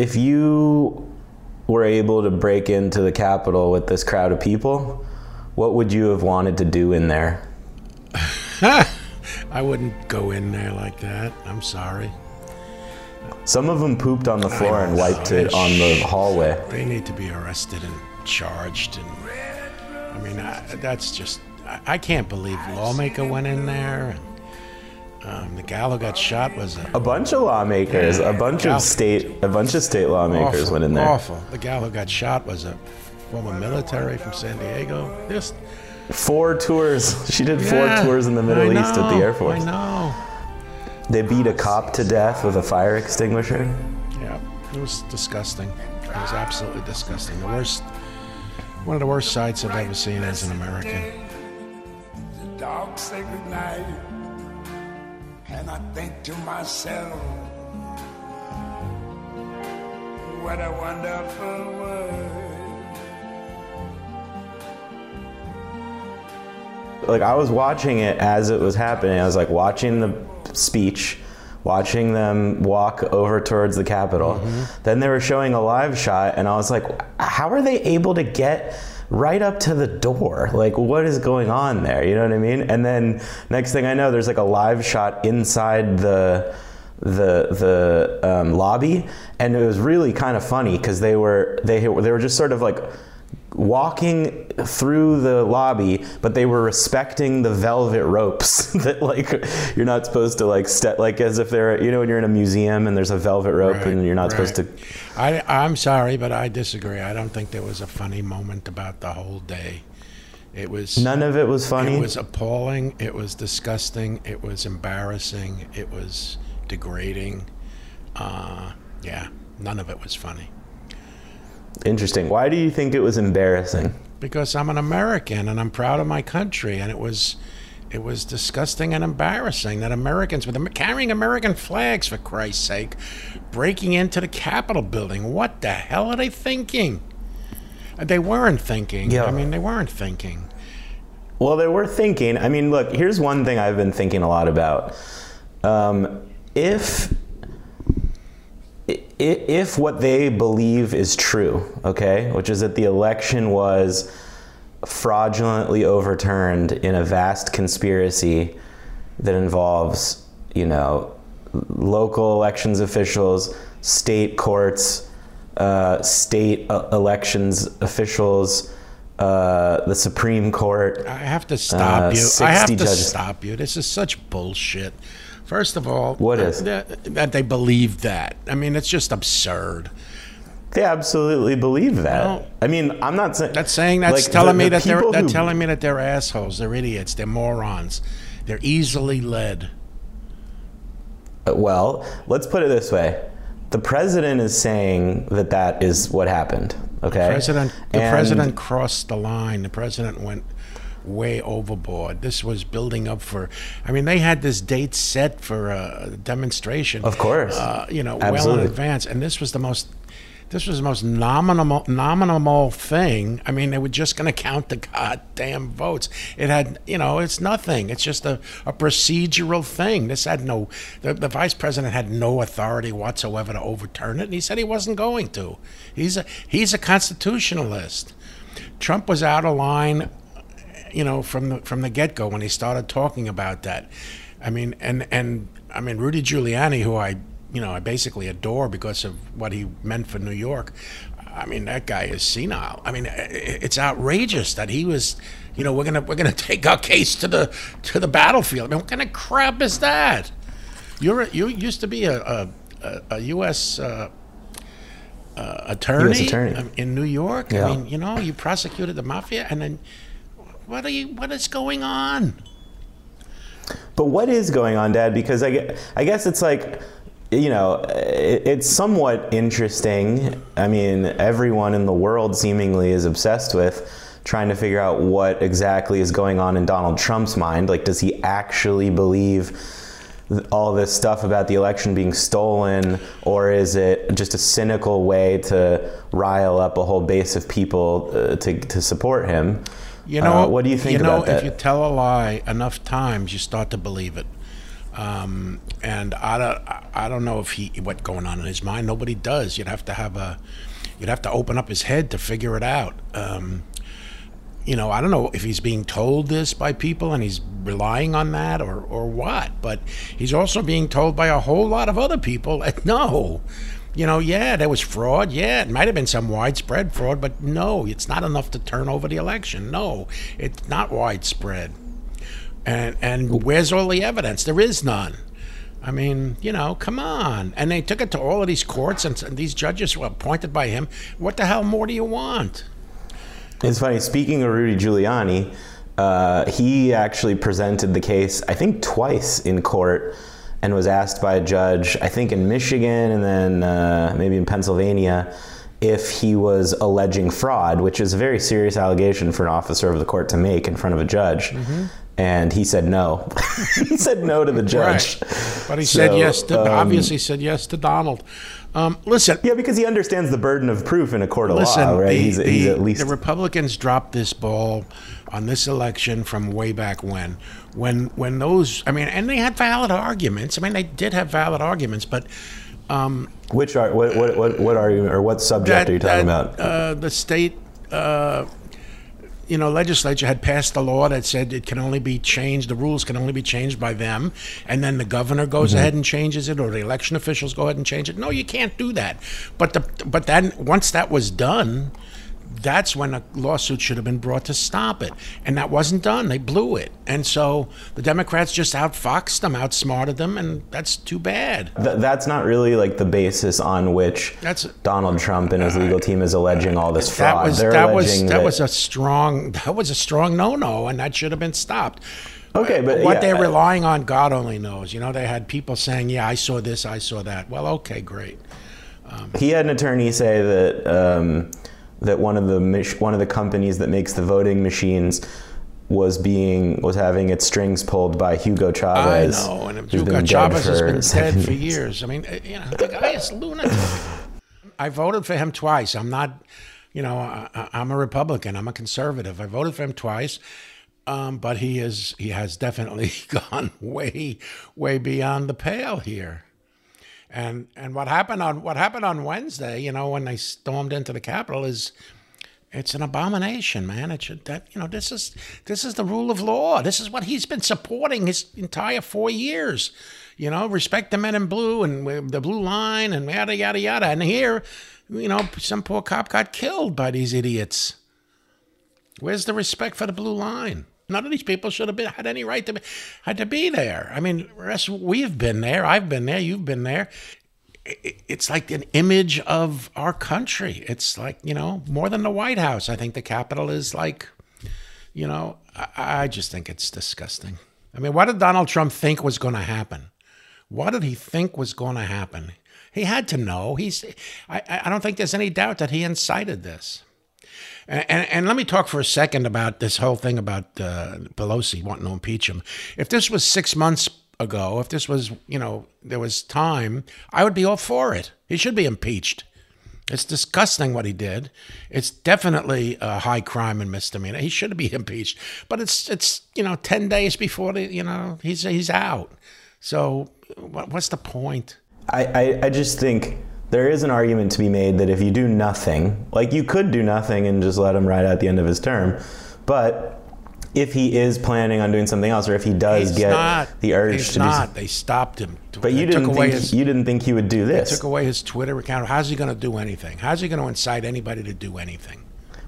if you were able to break into the Capitol with this crowd of people, what would you have wanted to do in there? I wouldn't go in there like that. I'm sorry. Some of them pooped on the floor and wiped it on the hallway. They need to be arrested and charged. And I mean, that's just, I can't believe Lawmaker went in there. The gal who got shot was a bunch of lawmakers, a bunch of state lawmakers went in there. Awful. The gal who got shot was a former military from San Diego. Just 4 tours. She did 4 tours in the Middle East at the Air Force. I know. They beat a cop to death with a fire extinguisher. Yeah, it was disgusting. It was absolutely disgusting. The worst, one of the worst sights I've ever seen as an American. The dogs say goodnight, and I think to myself, what a wonderful world. Like, I was watching it as it was happening. I was like watching the speech, watching them walk over towards the Capitol. Mm-hmm. Then they were showing a live shot, and I was like, how are they able to get right up to the door? Like, what is going on there? You know what I mean? And then next thing I know, there's like a live shot inside the lobby, and it was really kind of funny because they were just sort of like walking through the lobby, but they were respecting the velvet ropes that, like, you're not supposed to, like, step, like, as if they're, you know, when you're in a museum and there's a velvet rope and you're not supposed to. I'm sorry, but I disagree. I don't think there was a funny moment about the whole day. It was none of it was funny. It was appalling. It was disgusting. It was embarrassing. It was degrading. Yeah, none of it was funny. Interesting. Why do you think it was embarrassing? Because I'm an American and I'm proud of my country, and it was disgusting and embarrassing that Americans were carrying American flags, for Christ's sake, breaking into the Capitol building. What the hell are they thinking? They weren't thinking. Yeah. I mean, they weren't thinking. Well, they were thinking. I mean, look, here's one thing I've been thinking a lot about. If what they believe is true, okay, which is that the election was fraudulently overturned in a vast conspiracy that involves, you know, local elections officials, state courts, state elections officials, the Supreme Court. I have to stop you. I have to stop you. This is such bullshit. First of all, what is that they believe that? I mean, it's just absurd. They absolutely believe that. No. I mean, I'm not saying that's saying that's like, telling the, me the that they're who, that's telling me that they're assholes, they're idiots, they're morons, they're easily led. Well, let's put it this way: the president is saying that that is what happened. Okay, the president crossed the line. The president went way overboard. This was building up for, I mean, they had this date set for a demonstration, of course, absolutely, well in advance, and this was the most nominal thing. I mean, they were just going to count the goddamn votes. It had, you know, it's nothing. It's just a procedural thing. This had no, the vice president had no authority whatsoever to overturn it, and he said he wasn't going to. He's a constitutionalist. Trump was out of line, you know, from the get-go when he started talking about that. I mean, and Rudy Giuliani, who I basically adore because of what he meant for New York. I mean, that guy is senile. I mean, it's outrageous that he was, you know, we're gonna take our case to the battlefield. I mean, what kind of crap is that? You used to be a U.S. attorney in New York. Yeah. I mean, you know, you prosecuted the mafia, and then. What is going on? But what is going on, Dad? Because I guess it's like, you know, it's somewhat interesting. I mean, everyone in the world seemingly is obsessed with trying to figure out what exactly is going on in Donald Trump's mind. Like, does he actually believe all this stuff about the election being stolen, or is it just a cynical way to rile up a whole base of people to support him? You know, what do you think about that? If you tell a lie enough times, you start to believe it. And I don't know if what's going on in his mind. Nobody does. You'd have to open up his head to figure it out. You know, I don't know if he's being told this by people and he's relying on that or what, but he's also being told by a whole lot of other people that no, you know, yeah, there was fraud. Yeah, it might have been some widespread fraud, but no, it's not enough to turn over the election. No, it's not widespread. And where's all the evidence? There is none. I mean, you know, come on. And they took it to all of these courts, and these judges were appointed by him. What the hell more do you want? It's funny, speaking of Rudy Giuliani, he actually presented the case, I think, twice in court and was asked by a judge, I think in Michigan and then maybe in Pennsylvania, if he was alleging fraud, which is a very serious allegation for an officer of the court to make in front of a judge. Mm-hmm. And he said no. He said no to the judge. Right. But he said yes to, obviously said yes to Donald. Listen. Yeah, because he understands the burden of proof in a court of law, right? He's at least... the Republicans dropped this ball on this election from way back when those, I mean, and they had valid arguments. I mean, they did have valid arguments, but... which are, what argument or what subject are you talking about? The state... you know, legislature had passed a law that said it can only be changed, the rules can only be changed by them, and then the governor goes ahead and changes it, or the election officials go ahead and change it. No, you can't do that. But then once that was done, that's when a lawsuit should have been brought to stop it. And that wasn't done. They blew it. And so the Democrats just outfoxed them, outsmarted them, and that's too bad. That's not really like the basis on which Donald Trump and his legal team is alleging all this fraud. That was a strong no-no, and that should have been stopped. Okay, but what they're relying on, God only knows. You know, they had people saying, yeah, I saw this, I saw that. Well, okay, great. He had an attorney say that... that one of the companies that makes the voting machines was having its strings pulled by Hugo Chavez. I know, and Hugo Chavez has been dead for years. I mean, you know, the guy is lunatic. I voted for him twice. I'm not, you know, I'm a Republican. I'm a conservative. I voted for him twice, but he has definitely gone way, way beyond the pale here. And what happened on Wednesday, you know, when they stormed into the Capitol, it's an abomination, man. It should this is the rule of law. This is what he's been supporting his entire 4 years. You know, respect the men in blue and the blue line and yada yada yada. And here, you know, some poor cop got killed by these idiots. Where's the respect for the blue line? None of these people should have had any right to be there. I mean, we've been there. I've been there. You've been there. It's like an image of our country. It's like, you know, more than the White House. I think the Capitol is like, you know, I just think it's disgusting. I mean, what did Donald Trump think was going to happen? What did he think was going to happen? He had to know. I don't think there's any doubt that he incited this. And let me talk for a second about this whole thing about Pelosi wanting to impeach him. If this was 6 months ago, if this was, you know, there was time, I would be all for it. He should be impeached. It's disgusting what he did. It's definitely a high crime and misdemeanor. He should be impeached. But it's you know, 10 days before, you know, he's out. So what's the point? I just think... there is an argument to be made that if you do nothing, like you could do nothing and just let him ride out the end of his term, but if he is planning on doing something else, or if he does the urge to do something. They stopped him. But you didn't think he would do this. They took away his Twitter account. How's he going to do anything? How's he going to incite anybody to do anything?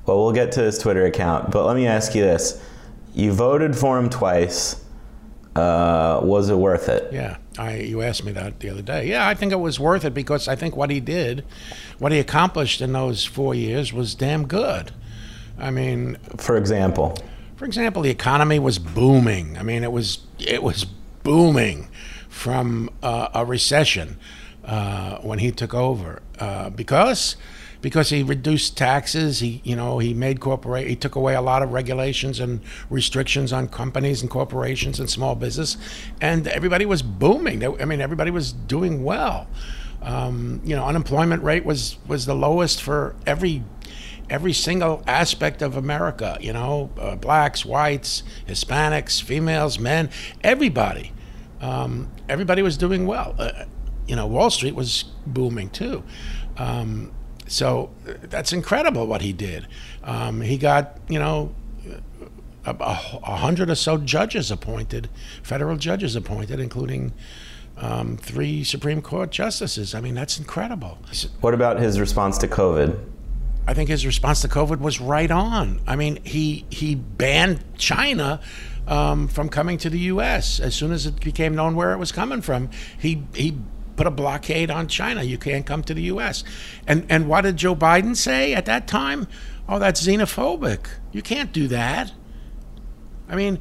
Well, we'll get to his Twitter account, but let me ask you this. You voted for him twice. Was it worth it? Yeah. You asked me that the other day. Yeah, I think it was worth it because I think what he did, what he accomplished in those 4 years was damn good. I mean... For example, the economy was booming. I mean, it was booming from a recession when he took over because he reduced taxes, he took away a lot of regulations and restrictions on companies and corporations and small business, and everybody was booming. I mean, everybody was doing well. You know, unemployment rate was the lowest for every single aspect of America. You know, blacks, whites, Hispanics, females, men, everybody. Everybody was doing well. You know, Wall Street was booming too. So that's incredible what he did. He got, you know, 100 or so judges appointed, federal judges appointed, including 3 Supreme Court justices. I mean, that's incredible. What about his response to COVID? I think his response to COVID was right on. I mean, he banned China from coming to the U.S. As soon as it became known where it was coming from, he put a blockade on China. You can't come to the U.S. And what did Joe Biden say at that time? Oh, that's xenophobic. You can't do that. I mean,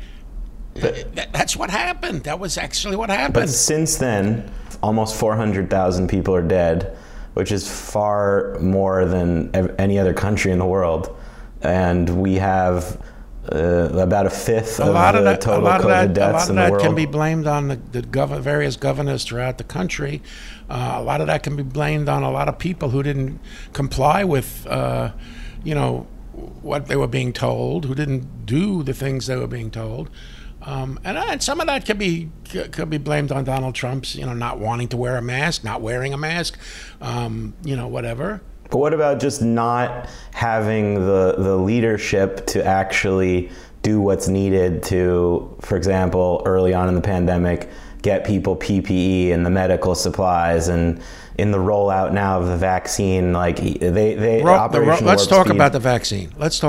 that's what happened. That was actually what happened. But since then, almost 400,000 people are dead, which is far more than any other country in the world. And we have about 1/5 of the total COVID deaths in the world. A lot of that can be blamed on the various governors throughout the country. A lot of that can be blamed on a lot of people who didn't comply with, you know, what they were being told, who didn't do the things they were being told. And some of that could be blamed on Donald Trump's, you know, not wanting to wear a mask, not wearing a mask, you know, whatever. But what about just not having the leadership to actually do what's needed to, for example, early on in the pandemic, get people PPE and the medical supplies, and in the rollout now of the vaccine, like they Operation Warp Speed. Let's talk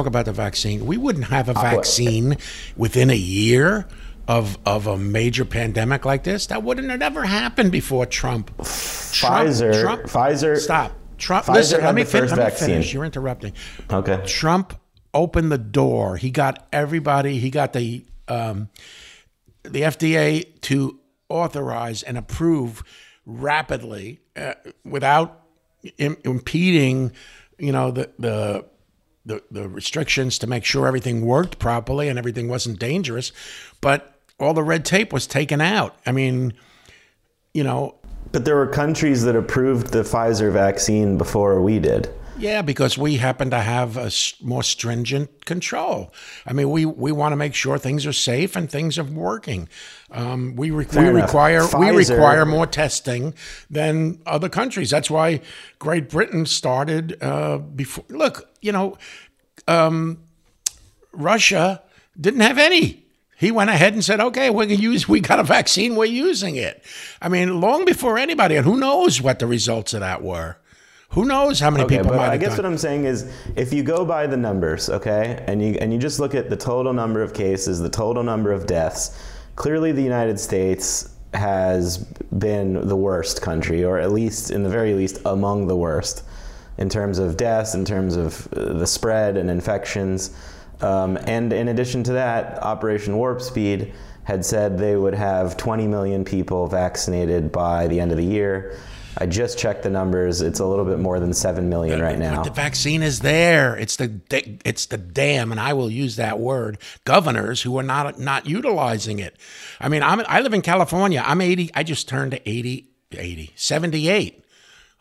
about the vaccine. We wouldn't have a vaccine within a year of a major pandemic like this. That wouldn't have ever happened before Trump. Pfizer. Stop. Trump. Pfizer listen, had the first vaccine. Let me finish. You're interrupting. Okay. Trump opened the door. He got everybody. He got the FDA to authorize and approve rapidly, without impeding, you know, the restrictions to make sure everything worked properly and everything wasn't dangerous. But all the red tape was taken out. I mean, you know. But there were countries that approved the Pfizer vaccine before we did. Yeah, because we happen to have a more stringent control. I mean, we want to make sure things are safe and things are working. We require more testing than other countries. That's why Great Britain started before. Look, you know, Russia didn't have any. He went ahead and said, okay, we got a vaccine, we're using it. I mean, long before anybody, and who knows what the results of that were. Who knows how many people might have done. What I'm saying is, if you go by the numbers, okay, and you just look at the total number of cases, the total number of deaths, clearly the United States has been the worst country, or at least, in the very least, among the worst, in terms of deaths, in terms of the spread and infections. And in addition to that, Operation Warp Speed had said they would have 20 million people vaccinated by the end of the year. I just checked the numbers. It's a little bit more than 7 million right now. But the vaccine is there. It's the damn, and I will use that word, governors who are not utilizing it. I mean, I live in California. I'm 80. I just turned 78.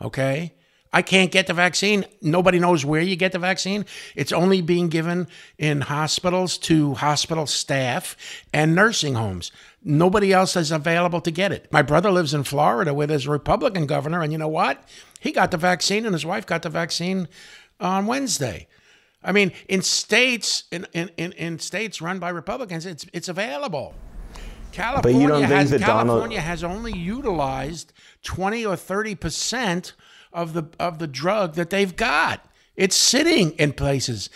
Okay? I can't get the vaccine. Nobody knows where you get the vaccine. It's only being given in hospitals to hospital staff and nursing homes. Nobody else is available to get it. My brother lives in Florida where there's a Republican governor, and you know what? He got the vaccine, and his wife got the vaccine on Wednesday. I mean, in states run by Republicans, it's available. California has only utilized 20 or 30% of the drug that they've got. It's sitting in places.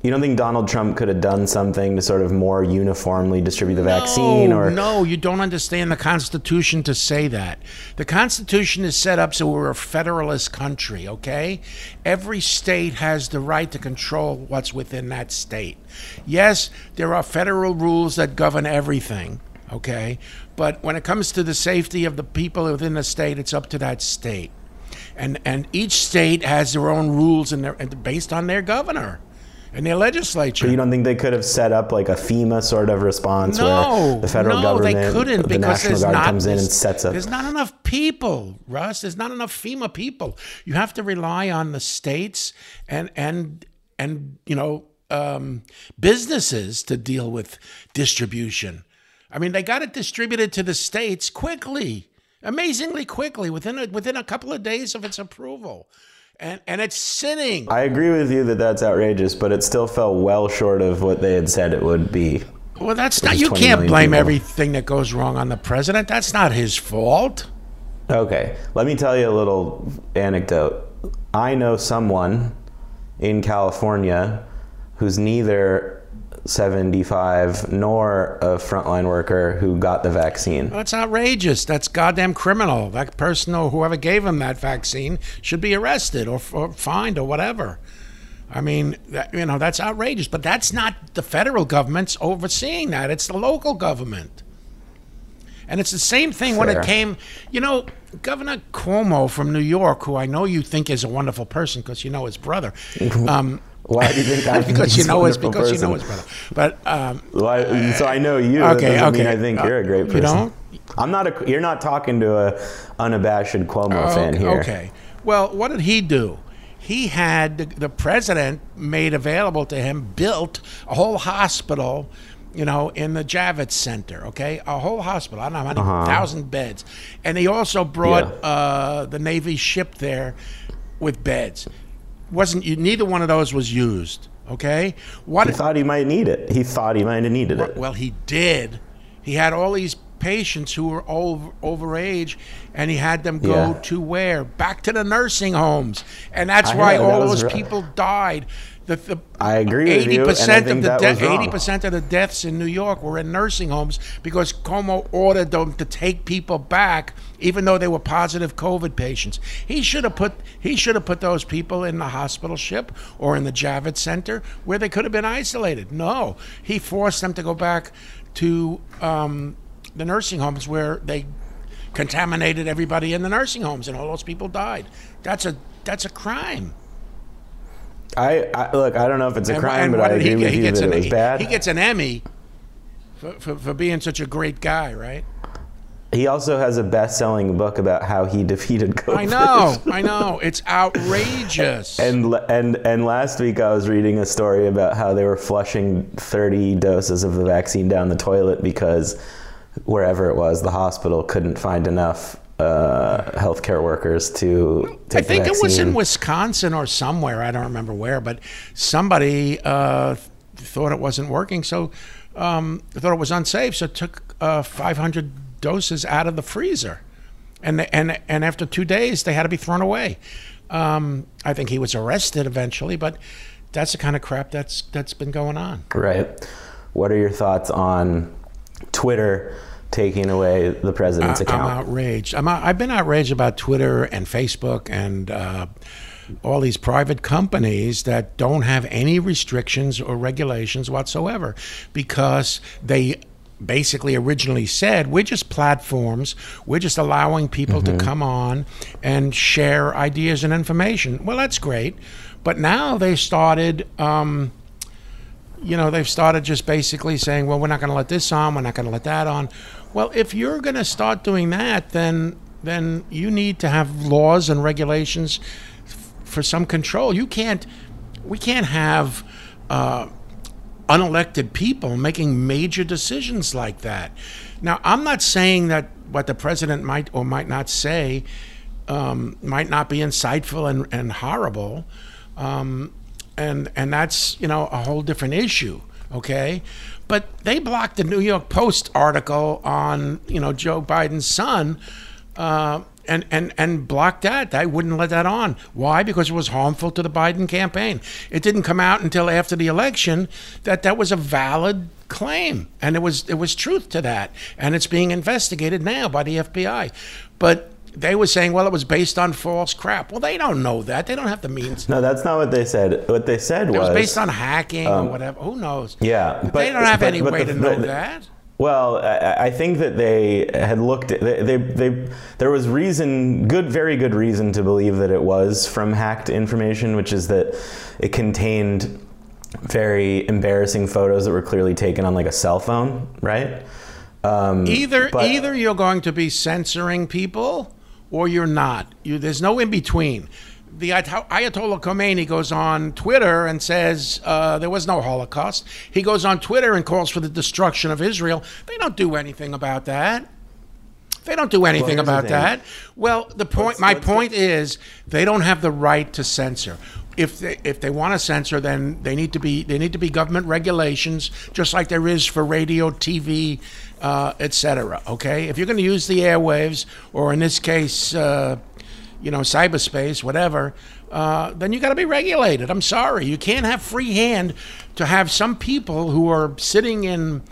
You don't think Donald Trump could have done something to sort of more uniformly distribute the vaccine? No, you don't understand the Constitution to say that. The Constitution is set up so we're a federalist country, okay? Every state has the right to control what's within that state. Yes, there are federal rules that govern everything, okay? But when it comes to the safety of the people within the state, it's up to that state. And each state has their own rules based on their governor. And their legislature. But you don't think they could have set up like a FEMA sort of response where the federal government, they couldn't, the National Guard comes in and sets up? There's not enough people, Russ. There's not enough FEMA people. You have to rely on the states and you know businesses to deal with distribution. I mean, they got it distributed to the states quickly, amazingly quickly, within a couple of days of its approval. And it's sinning. I agree with you that that's outrageous, but it still fell well short of what they had said it would be. Well, that's not, you can't blame everything that goes wrong on the president. That's not his fault. Okay, let me tell you a little anecdote. I know someone in California who's neither 75 nor a frontline worker who got the vaccine. That's outrageous. That's goddamn criminal. That person or whoever gave him that vaccine should be arrested or fined or whatever. I mean, that, you know, that's outrageous. But that's not the federal government's overseeing that. It's the local government. And it's the same thing when it came, you know, Governor Cuomo from New York, who I know you think is a wonderful person because you know his brother. Why do you think I think he's a wonderful person? Because you know his brother. But, well, so I know you. Okay. I think you're a great person. You don't? You're not talking to an unabashed Cuomo fan here. Okay. Well, what did he do? He had the president made available to him, built a whole hospital, you know, in the Javits Center, okay? A whole hospital. I don't know how many, 1,000 beds. And he also brought the Navy ship there with beds. Neither one of those was used, okay? He thought he might need it. He thought he might have needed it. Well, he did. He had all these patients who were over age, and he had them go to where? Back to the nursing homes. And that's why all those people died. I agree with you, and I think that was wrong. 80% of the deaths in New York were in nursing homes because Cuomo ordered them to take people back, even though they were positive COVID patients. He should have put those people in the hospital ship or in the Javits Center where they could have been isolated. No, he forced them to go back to the nursing homes where they contaminated everybody in the nursing homes, and all those people died. That's a crime. Look, I don't know if it's a crime, but I agree with you that it was bad. He gets an Emmy for being such a great guy, right? He also has a best-selling book about how he defeated COVID. I know. It's outrageous. And last week I was reading a story about how they were flushing 30 doses of the vaccine down the toilet because wherever it was, the hospital couldn't find enough healthcare workers to take the vaccine. I think it was in Wisconsin or somewhere, I don't remember where, but somebody thought it wasn't working, so thought it was unsafe, so took 500 doses out of the freezer, and after 2 days they had to be thrown away. I think he was arrested eventually, but that's the kind of crap that's been going on. Right. What are your thoughts on Twitter taking away the president's account? I'm outraged. I've been outraged about Twitter and Facebook and all these private companies that don't have any restrictions or regulations whatsoever, because they basically originally said, we're just platforms, we're just allowing people to come on and share ideas and information. Well, that's great. But now they started... they've started just basically saying, well, we're not going to let this on, we're not going to let that on. Well, if you're going to start doing that, then you need to have laws and regulations for some control. We can't have unelected people making major decisions like that. Now, I'm not saying that what the president might or might not say might not be insightful and horrible. And that's, a whole different issue, okay? But they blocked the New York Post article on, Joe Biden's son and blocked that. They wouldn't let that on. Why? Because it was harmful to the Biden campaign. It didn't come out until after the election that was a valid claim. And it was truth to that. And it's being investigated now by the FBI. But they were saying, well, it was based on false crap. Well, they don't know that. They don't have the means. No, that's not what they said. What they said was... It was based on hacking or whatever. Who knows? Yeah. But they don't have any way to know that. Well, I think that they had looked at... there was reason, very good reason to believe that it was from hacked information, which is that it contained very embarrassing photos that were clearly taken on, like, a cell phone, right? Either you're going to be censoring people... or you're not. There's no in between. the Ayatollah Khomeini goes on Twitter and says there was no Holocaust. He goes on Twitter and calls for the destruction of Israel. They don't do anything about that. They don't do anything about that. Well, the point, my point is, they don't have the right to censor. If they want to censor, then they need to be government regulations, just like there is for radio, TV, etc. Okay, if you're going to use the airwaves, or in this case, cyberspace, whatever, then you got to be regulated. I'm sorry, you can't have free hand to have some people who are sitting in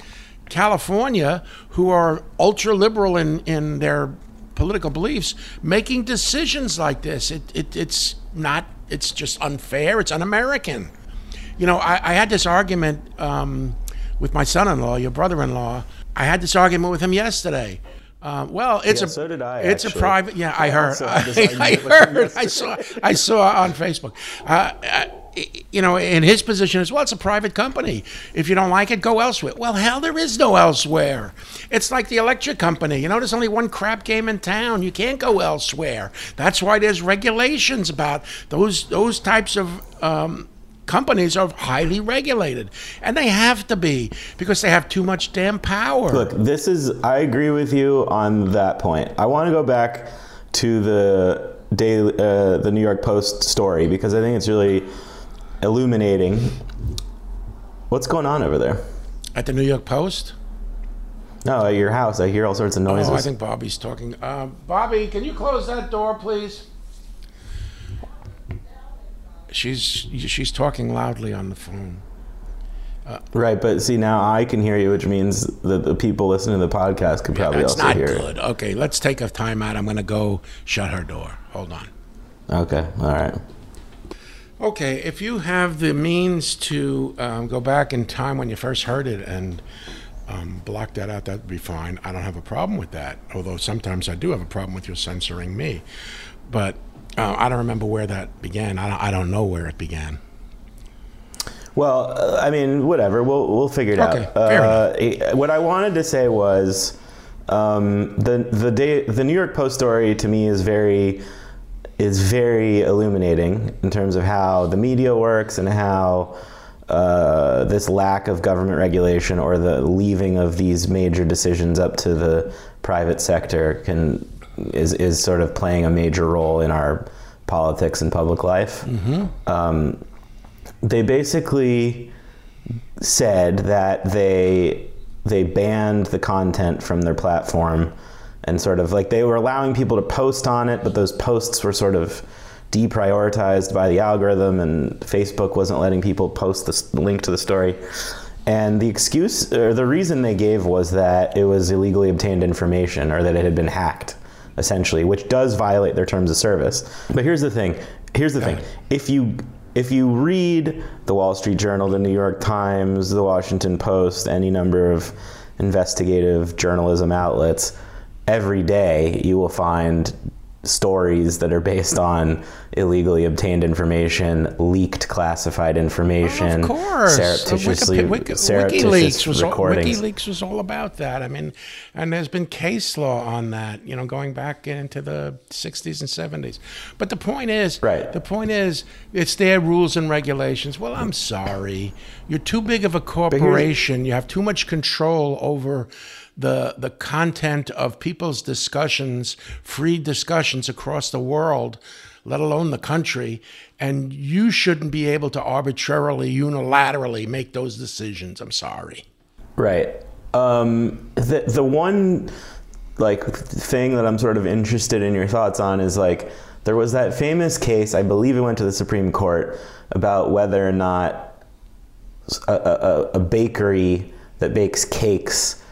California who are ultra liberal in their political beliefs making decisions like this. It's just unfair. It's un-American. You know, I had this argument with my son-in-law, your brother-in-law. I had this argument with him yesterday. So did I. It's actually a private. Yeah, I heard. I saw on Facebook. In his position is, well, it's a private company. If you don't like it, go elsewhere. Well, hell, there is no elsewhere. It's like the electric company. You know, there's only one crap game in town. You can't go elsewhere. That's why there's regulations about those types of companies are highly regulated, and they have to be because they have too much damn power. Look, I agree with you on that point. I want to go back to the New York Post story because I think it's really illuminating. What's going on over there? At the New York Post? No, at your house. I hear all sorts of noises. Oh, I think Bobby's talking. Bobby, can you close that door, please? She's talking loudly on the phone. Right, but see, now I can hear you, which means that the people listening to the podcast could probably also hear it. That's not good. Okay, let's take a time out. I'm going to go shut her door. Hold on. Okay, all right. Okay, if you have the means to go back in time when you first heard it and block that out, that would be fine. I don't have a problem with that, although sometimes I do have a problem with you censoring me. But I don't remember where that began. I don't know where it began. Well, I mean, whatever. We'll figure it out. Fair enough. What I wanted to say was the New York Post story to me is very illuminating in terms of how the media works and how this lack of government regulation or the leaving of these major decisions up to the private sector is sort of playing a major role in our politics and public life. Mm-hmm. They basically said that they banned the content from their platform. And sort of like they were allowing people to post on it, but those posts were sort of deprioritized by the algorithm, and Facebook wasn't letting people post the link to the story. And the excuse or the reason they gave was that it was illegally obtained information or that it had been hacked, essentially, which does violate their terms of service. But here's the thing. If you read the Wall Street Journal, the New York Times, the Washington Post, any number of investigative journalism outlets, every day you will find stories that are based on illegally obtained information, leaked classified information, surreptitious recordings. WikiLeaks was all about that. I mean, and there's been case law on that, you know, going back into the 60s and 70s. But the point is, it's their rules and regulations. Well, I'm sorry. You're too big of a corporation. You have too much control over the content of people's discussions, free discussions across the world, let alone the country, and you shouldn't be able to arbitrarily, unilaterally make those decisions. I'm sorry. Right. The one thing that I'm sort of interested in your thoughts on is there was that famous case, I believe it went to the Supreme Court, about whether or not a bakery that bakes cakes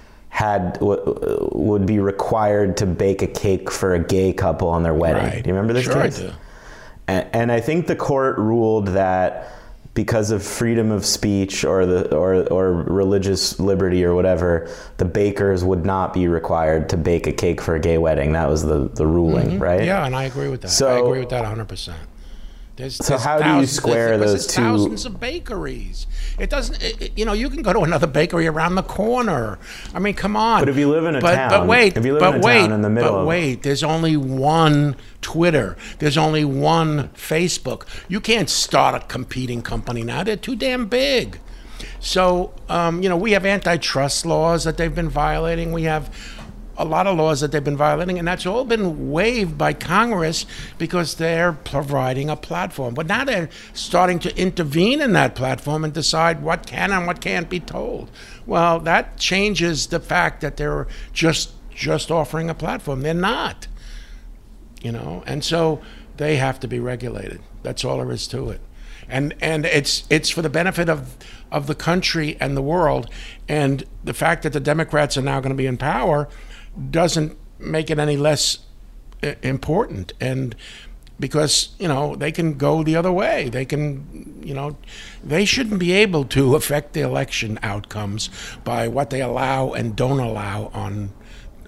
would be required to bake a cake for a gay couple on their wedding. Right. Do you remember this case? I do. And I think the court ruled that because of freedom of speech or or religious liberty or whatever, the bakers would not be required to bake a cake for a gay wedding. That was the ruling, right? Yeah, and I agree with that. So, I agree with that 100%. There's how do you square those two? Thousands of bakeries. It doesn't, you know, you can go to another bakery around the corner. I mean, come on. But if you live in a town, but wait, there's only one Twitter. There's only one Facebook. You can't start a competing company now. They're too damn big. So, you know, we have antitrust laws that they've been violating. We have a lot of laws that they've been violating, and that's all been waived by Congress because they're providing a platform. But now they're starting to intervene in that platform and decide what can and what can't be told. Well, that changes the fact that they're just offering a platform. They're not, you know, and so they have to be regulated. That's all there is to it. And it's for the benefit of the country and the world. And the fact that the Democrats are now going to be in power doesn't make it any less important. And because, you know, they can go the other way. They can, you know, they shouldn't be able to affect the election outcomes by what they allow and don't allow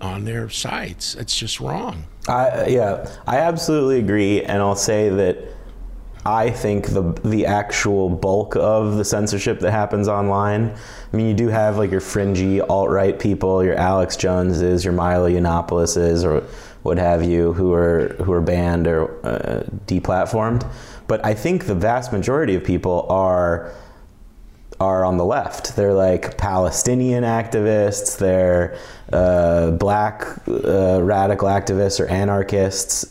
on their sites. It's just wrong. Yeah, I absolutely agree. And I'll say that I think the actual bulk of the censorship that happens online, I mean, you do have like your fringy alt-right people, your Alex Joneses, your Milo Yiannopoulos, or what have you, who are banned or deplatformed. But I think the vast majority of people are on the left. They're like Palestinian activists, they're black radical activists or anarchists,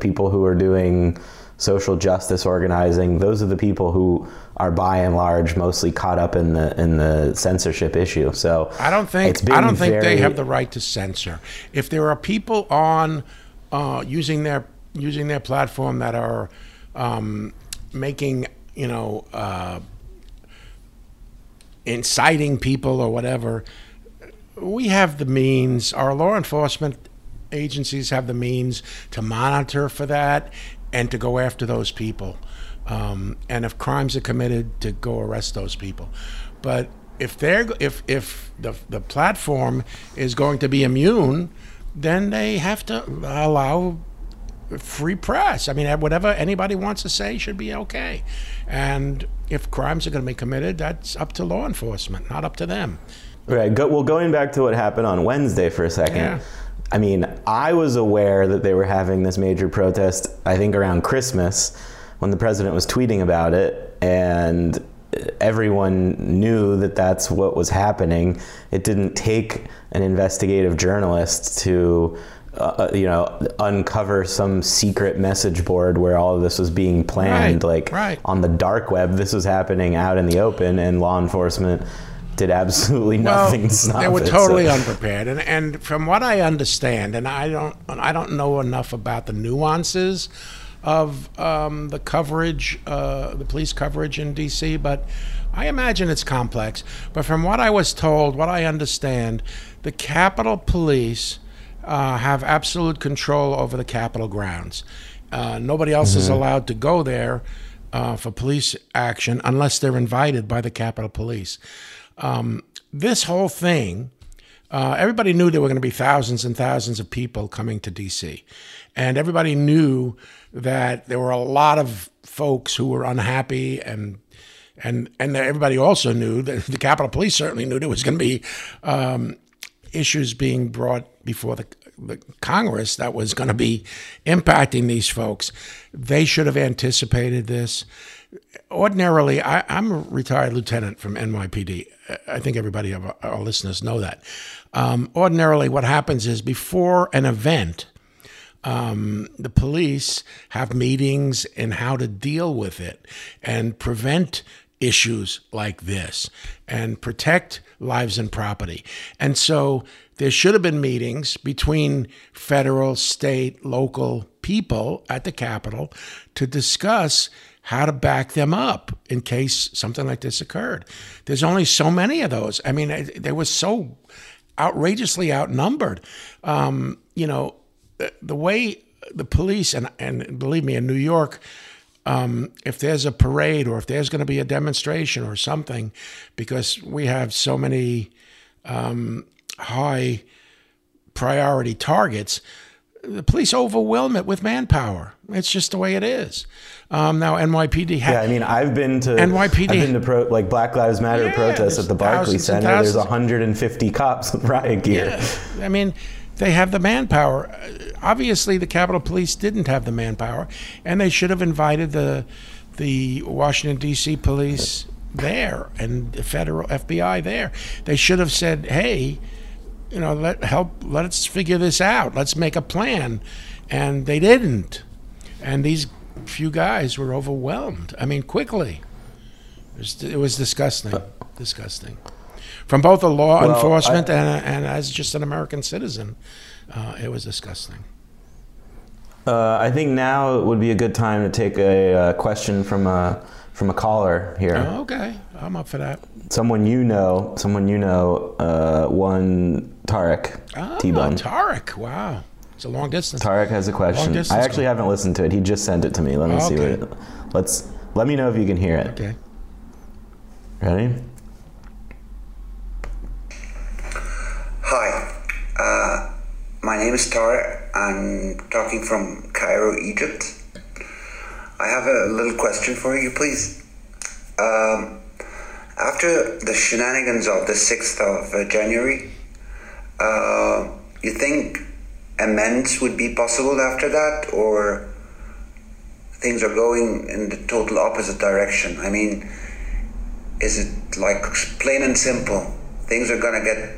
people who are doing social justice organizing. Those are the people who are by and large mostly caught up in the censorship issue. So I don't think they have the right to censor. If there are people on using their platform that are making, you know, inciting people or whatever, we have the means. Our law enforcement agencies have the means to monitor for that and to go after those people. And if crimes are committed, to go arrest those people. But if the platform is going to be immune, then they have to allow free press. I mean, whatever anybody wants to say should be okay. And if crimes are going to be committed, that's up to law enforcement, not up to them. Right. Well, going back to what happened on Wednesday for a second. Yeah. I mean, I was aware that they were having this major protest, I think around Christmas, when the president was tweeting about it, and everyone knew that that's what was happening. It didn't take an investigative journalist to, you know, uncover some secret message board where all of this was being planned, on the dark web. This was happening out in the open, and law enforcement did absolutely nothing to stop it. They were totally unprepared, and from what I understand, and I don't know enough about the nuances of the coverage, the police coverage in D.C., but I imagine it's complex. But from what I was told, what I understand, the Capitol Police have absolute control over the Capitol grounds. Nobody else is allowed to go there for police action unless they're invited by the Capitol Police. This whole thing, everybody knew there were going to be thousands and thousands of people coming to D.C., and everybody knew that there were a lot of folks who were unhappy, and everybody also knew that the Capitol Police certainly knew there was going to be issues being brought before the Congress that was going to be impacting these folks. They should have anticipated this. Ordinarily, I'm a retired lieutenant from NYPD. I think everybody of our listeners know that. Ordinarily, what happens is before an event, the police have meetings in how to deal with it and prevent issues like this and protect lives and property. And so there should have been meetings between federal, state, local people at the Capitol to discuss how to back them up in case something like this occurred. There's only so many of those. I mean, they were so outrageously outnumbered. You know, the way the police, and believe me, in New York, if there's a parade or if there's going to be a demonstration or something, because we have so many high priority targets, the police overwhelm it with manpower. It's just the way it is. Now NYPD. Yeah, I mean, I've been to NYPD. I've been to like Black Lives Matter protests at the Barclays Center. There's 150 cops in riot gear. Yeah. I mean, they have the manpower. Obviously, the Capitol Police didn't have the manpower, and they should have invited the Washington D.C. police there and the federal FBI there. They should have said, "Hey, you know, let's figure this out. Let's make a plan." And they didn't. And these few guys were overwhelmed. I mean, quickly. It was disgusting. Disgusting. From both a law enforcement and as just an American citizen, it was disgusting. I think now would be a good time to take a question from a caller here. Oh, okay, I'm up for that. Someone you know, one Tarek T-Bone. Tarek, wow. It's a long distance. Tarek has a question. I actually haven't listened to it. He just sent it to me. Let me see what it. Let me know if you can hear it. Okay. Ready? Hi, my name is Tarek. I'm talking from Cairo, Egypt. I have a little question for you, please. After the shenanigans of the 6th of January, you think amends would be possible after that, or things are going in the total opposite direction? I mean, is it like plain and simple, things are gonna get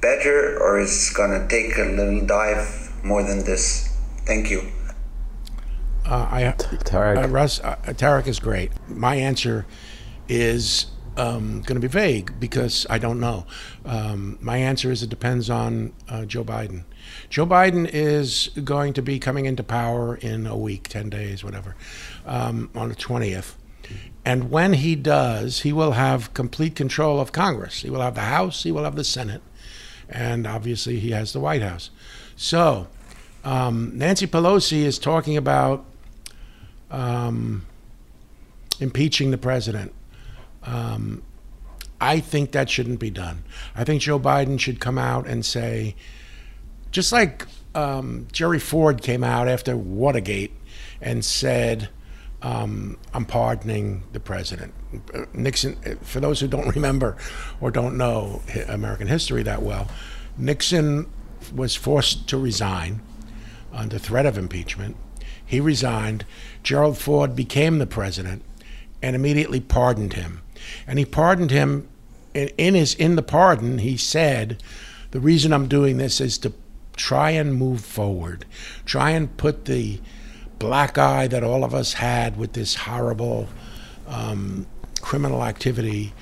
better, or is it gonna take a little dive more than this? Thank you. Tarek is great. My answer is gonna be vague because I don't know. My answer is it depends on Joe Biden. Joe Biden is going to be coming into power in a week, 10 days, whatever, on the 20th. And when he does, he will have complete control of Congress. He will have the House, he will have the Senate, and obviously he has the White House. So Nancy Pelosi is talking about impeaching the president. I think that shouldn't be done. I think Joe Biden should come out and say, just like Gerald Ford came out after Watergate and said, I'm pardoning the president. Nixon, for those who don't remember or don't know American history that well, Nixon was forced to resign under threat of impeachment. He resigned. Gerald Ford became the president and immediately pardoned him. And he pardoned him. In the pardon, he said, the reason I'm doing this is to try and move forward, try and put the black eye that all of us had with this horrible criminal activity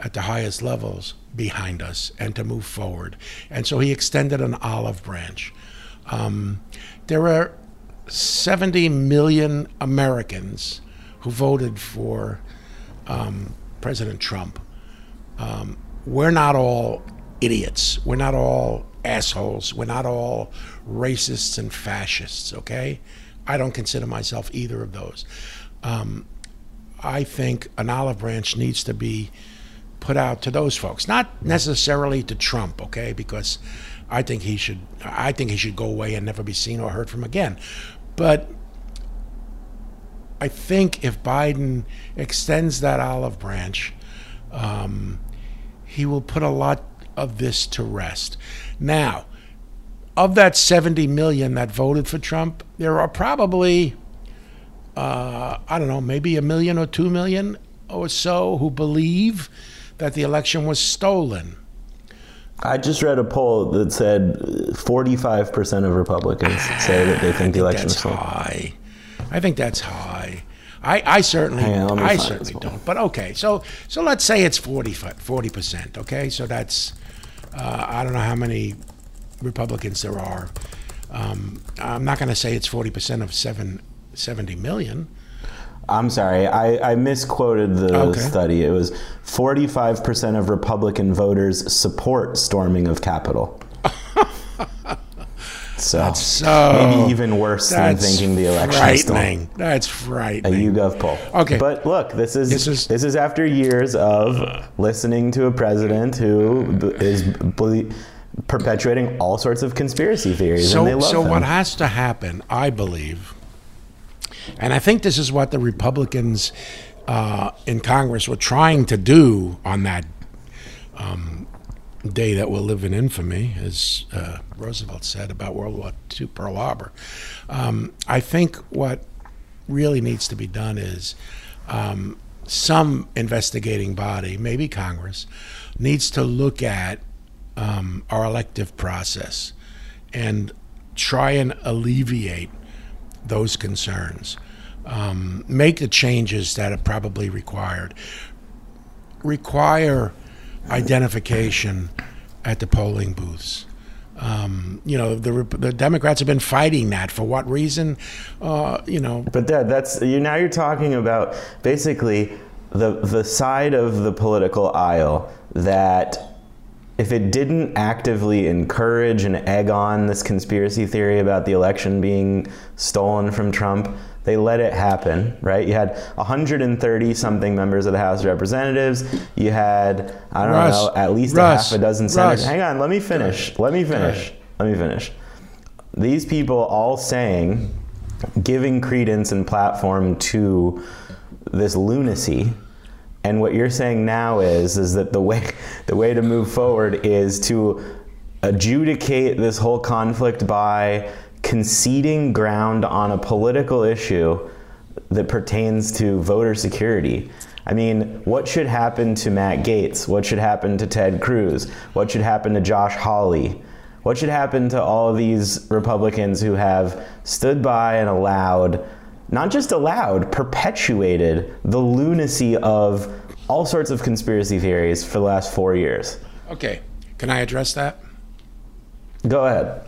at the highest levels behind us and to move forward. And so he extended an olive branch. There are 70 million Americans who voted for President Trump. We're not all idiots. We're not all assholes. We're not all racists and fascists, okay? I don't consider myself either of those. I think an olive branch needs to be put out to those folks, not necessarily to Trump, okay? Because I think he should go away and never be seen or heard from again. But I think if Biden extends that olive branch, he will put a lot of this to rest. Now, of that 70 million that voted for Trump, there are probably, I don't know, maybe 1 million or 2 million or so who believe that the election was stolen. I just read a poll that said 45% of Republicans say that they think the election was stolen. I think that's high. I certainly don't. But okay, so let's say it's 40%, okay? So that's, I don't know how many Republicans there are. I'm not going to say it's 40% of 70 million. I'm sorry, I misquoted the study. It was 45% of Republican voters support storming of Capitol. So maybe even worse than thinking the election is stolen. That's frightening. A YouGov poll. Okay, but look, this is after years of listening to a president who is perpetuating all sorts of conspiracy theories, and they love them. So what has to happen, I believe, and I think this is what the Republicans in Congress were trying to do on that day that will live in infamy, as Roosevelt said about World War II, Pearl Harbor. I think what really needs to be done is some investigating body, maybe Congress, needs to look at our elective process and try and alleviate those concerns. Make the changes that are probably required. Require identification at the polling booths. You know, the Democrats have been fighting that. For what reason? You know. But that's now you're talking about basically the side of the political aisle that, if it didn't actively encourage and egg on this conspiracy theory about the election being stolen from Trump, they let it happen, right? You had 130-something members of the House of Representatives. You had, I don't know, at least a half a dozen senators. Hang on, let me finish. These people all saying, giving credence and platform to this lunacy. And what you're saying now is that the way to move forward is to adjudicate this whole conflict by conceding ground on a political issue that pertains to voter security. I mean, what should happen to Matt Gaetz? What should happen to Ted Cruz? What should happen to Josh Hawley? What should happen to all of these Republicans who have stood by and allowed, not just allowed, perpetuated the lunacy of all sorts of conspiracy theories for the last 4 years? Okay, can I address that? Go ahead.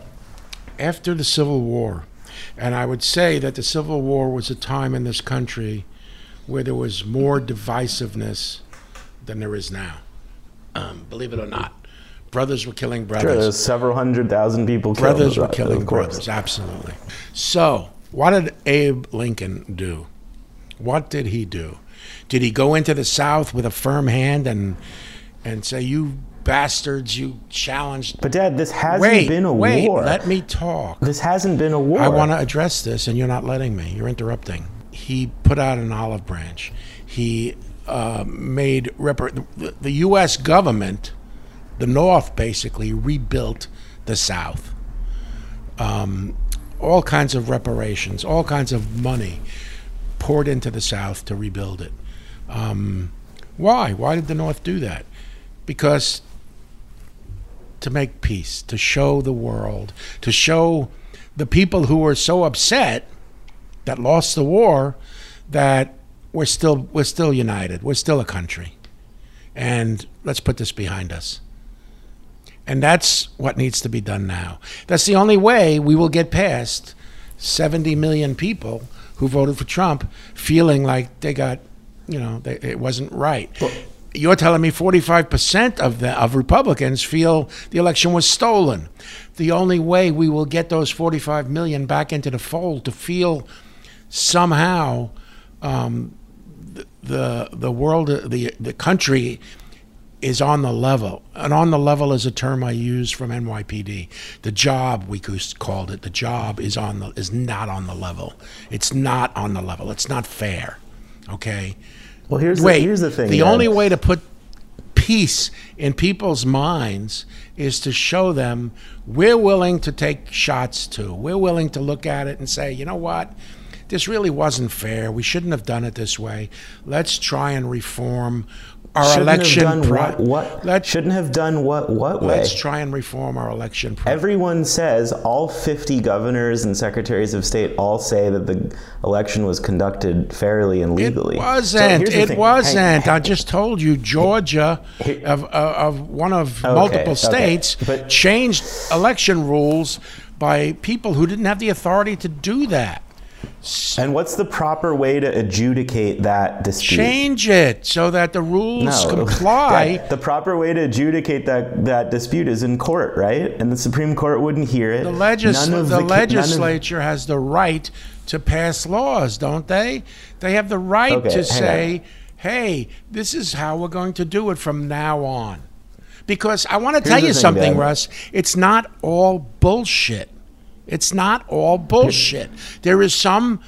After the Civil War, and I would say that the Civil War was a time in this country where there was more divisiveness than there is now. Believe it or not, brothers were killing brothers. Sure, there's several 100,000 people killed. Brothers were killing brothers, absolutely. So, what did Abe Lincoln do? What did he do? Did he go into the South with a firm hand and say, you bastards, you challenged? But Dad, this hasn't been a war. Let me talk. This hasn't been a war. I want to address this, and you're not letting me. You're interrupting. He put out an olive branch. He made the U.S. government, the North basically, rebuilt the South. All kinds of reparations, all kinds of money poured into the South to rebuild it. Why? Why did the North do that? Because to make peace, to show the world, to show the people who were so upset that lost the war that we're still united, we're still a country, and let's put this behind us. And that's what needs to be done now. That's the only way we will get past 70 million people who voted for Trump feeling like they got, it wasn't right. But you're telling me 45% of Republicans feel the election was stolen. The only way we will get those 45 million back into the fold to feel somehow the world, the country is on the level. And on the level is a term I use from NYPD. The job, we called it, the job is not on the level. It's not on the level. It's not fair. Okay? Well, here's the thing. The only way to put peace in people's minds is to show them we're willing to take shots too. We're willing to look at it and say, you know what? This really wasn't fair. We shouldn't have done it this way. Let's try and reform our election. Shouldn't have done what way? Let's try and reform our election. Everyone says, all 50 governors and secretaries of state all say that the election was conducted fairly and legally. It wasn't. I just told you, Georgia, of one of multiple states, but changed election rules by people who didn't have the authority to do that. And what's the proper way to adjudicate that dispute? Change it so that the rules comply. The proper way to adjudicate that dispute is in court, right? And the Supreme Court wouldn't hear it. The legislature has the right to pass laws, don't they? They have the right to say, hey, this is how we're going to do it from now on. Because I want to tell you something, Dad. Russ. It's not all bullshit. It's not all bullshit. There was some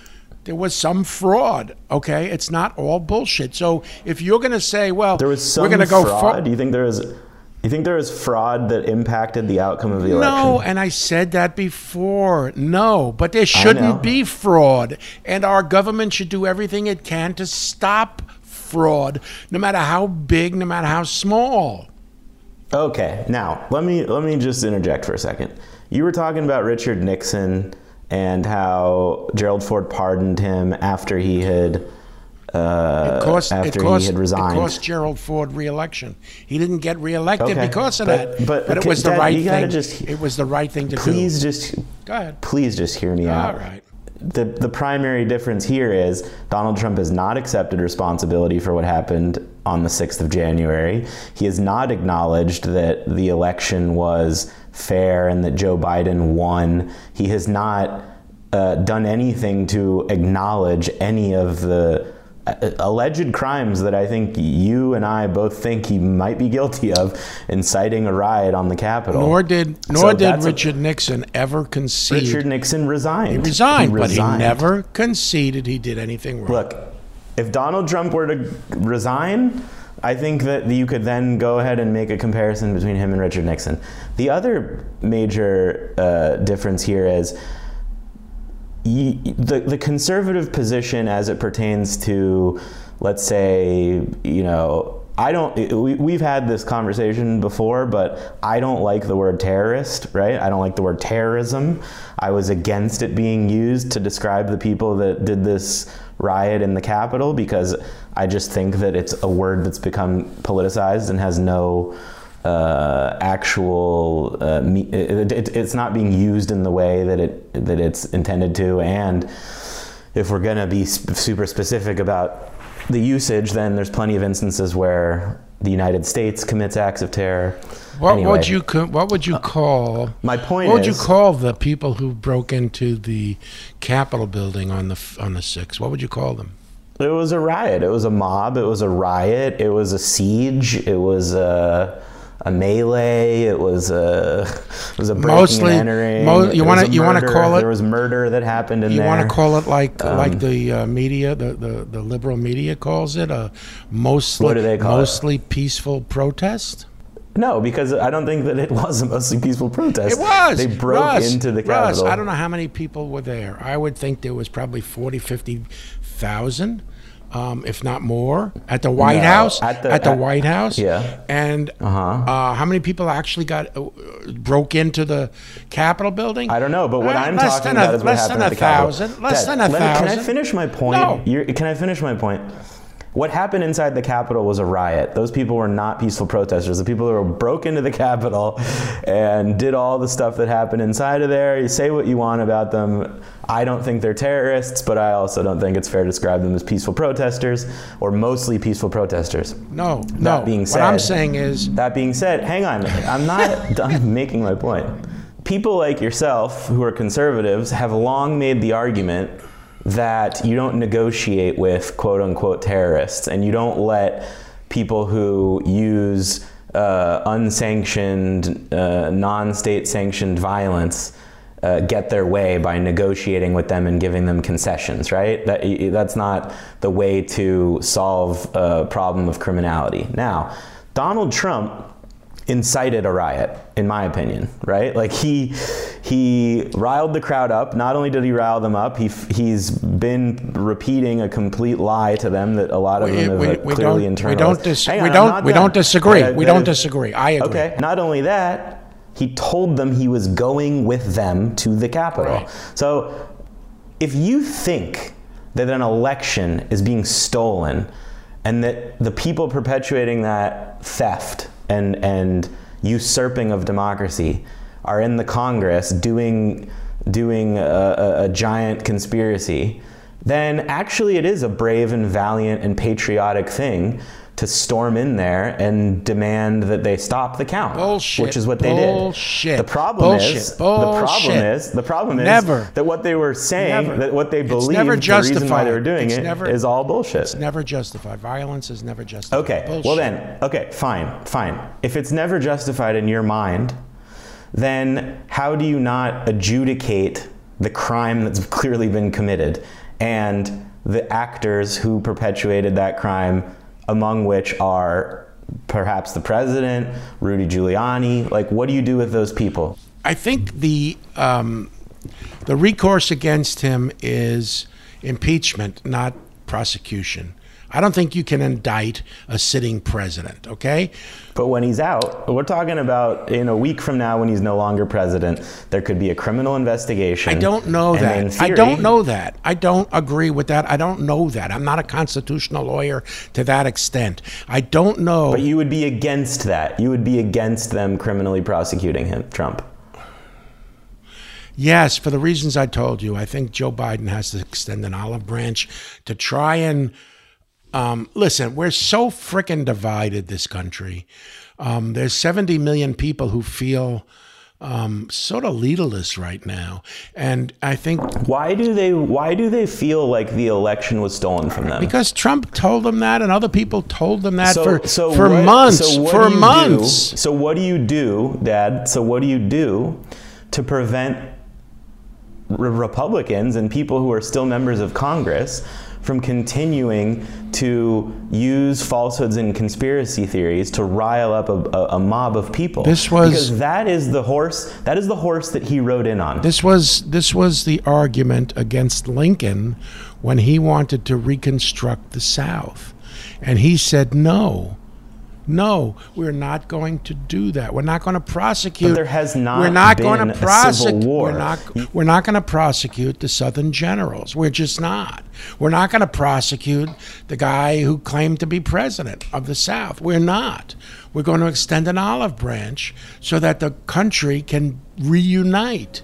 fraud, okay? It's not all bullshit. So if you're going to say, well, there was some we're going to go fraud. Do you think there is fraud that impacted the outcome of the election? No, and I said that before. No, but there shouldn't be fraud. And our government should do everything it can to stop fraud, no matter how big, no matter how small. Okay, now, let me just interject for a second. You were talking about Richard Nixon and how Gerald Ford pardoned him after he had resigned. It cost Gerald Ford re-election. He didn't get re-elected because of that. But it was the right thing. It was the right thing to do. Go ahead. Please just hear me out. All right. The primary difference here is Donald Trump has not accepted responsibility for what happened on the 6th of January. He has not acknowledged that the election was fair and that Joe Biden won. He has not done anything to acknowledge any of the alleged crimes that I think you and I both think he might be guilty of, inciting a riot on the Capitol. Nor did Richard Nixon ever concede. Richard Nixon resigned. He resigned, but he never conceded he did anything wrong. Look, if Donald Trump were to resign, I think that you could then go ahead and make a comparison between him and Richard Nixon. The other major difference here is the conservative position as it pertains to, let's say, you know, we've had this conversation before, but I don't like the word terrorist, right? I don't like the word terrorism. I was against it being used to describe the people that did this riot in the Capitol because I just think that it's a word that's become politicized and has no it's not being used in the way that it's intended to. And if we're going to be super specific about the usage, then there's plenty of instances where the United States commits acts of terror. What would you call the people who broke into the Capitol building on the 6th? What would you call them? It was a riot. It was a mob. It was a riot. It was a siege. It was a melee. It was a breaking and entering. You want to call it? There was murder that happened in there. You want to call it like the media, the liberal media calls it a mostly peaceful protest? No, because I don't think that it was a mostly peaceful protest. It was. They broke into the Capitol. I don't know how many people were there. I would think there was probably 40,000-50,000. If not more, at the White House. At the White House, yeah. And how many people actually broke into the Capitol building? I don't know, but what I'm talking about is what happened at the Capitol. Less than a thousand. Can I finish my point? No. Can I finish my point? What happened inside the Capitol was a riot. Those people were not peaceful protesters. The people who broke into the Capitol and did all the stuff that happened inside of there, you say what you want about them. I don't think they're terrorists, but I also don't think it's fair to describe them as peaceful protesters or mostly peaceful protesters. No. That being said, hang on. I'm not done making my point. People like yourself who are conservatives have long made the argument that you don't negotiate with quote-unquote terrorists, and you don't let people who use unsanctioned, non-state-sanctioned violence get their way by negotiating with them and giving them concessions, right? That's not the way to solve a problem of criminality. Now, Donald Trump incited a riot, in my opinion, right? Like he riled the crowd up. Not only did he rile them up, he's been repeating a complete lie to them that a lot of them have clearly internalized. We don't disagree. We don't disagree. I agree. Okay. Not only that, he told them he was going with them to the Capitol. Right. So if you think that an election is being stolen and that the people perpetuating that theft and usurping of democracy are in the Congress doing a giant conspiracy, then actually it is a brave and valiant and patriotic thing to storm in there and demand that they stop the count, which is what they did. The problem is that what they were saying, that what they believed, the reason why they were doing it is all bullshit. It's never justified. Violence is never justified. Okay, well then, okay, fine. If it's never justified in your mind, then how do you not adjudicate the crime that's clearly been committed and the actors who perpetuated that crime, among which are perhaps the president, Rudy Giuliani? Like, what do you do with those people? I think the recourse against him is impeachment, not prosecution. I don't think you can indict a sitting president, okay? But when he's out, we're talking about in a week from now when he's no longer president, there could be a criminal investigation. I don't know that. I don't know that. I don't agree with that. I don't know that. I'm not a constitutional lawyer to that extent. I don't know. But you would be against that. You would be against them criminally prosecuting him, Trump. Yes, for the reasons I told you. I think Joe Biden has to extend an olive branch to try and... listen, we're so frickin' divided, this country. There's 70 million people who feel sort of leaderless right now, and I think why do they feel like the election was stolen from them? Because Trump told them that, and other people told them that for months. So what do you do, Dad? So what do you do to prevent Republicans and people who are still members of Congress from continuing to use falsehoods and conspiracy theories to rile up a mob of people? Because that is the horse that he rode in on. This was the argument against Lincoln when he wanted to reconstruct the South, and he said no, we're not going to do that. We're not going to prosecute. But there has not. We're not going to prosecute. Civil war. We're not going to prosecute the Southern generals. We're just not. We're not going to prosecute the guy who claimed to be president of the South. We're not. We're going to extend an olive branch so that the country can reunite.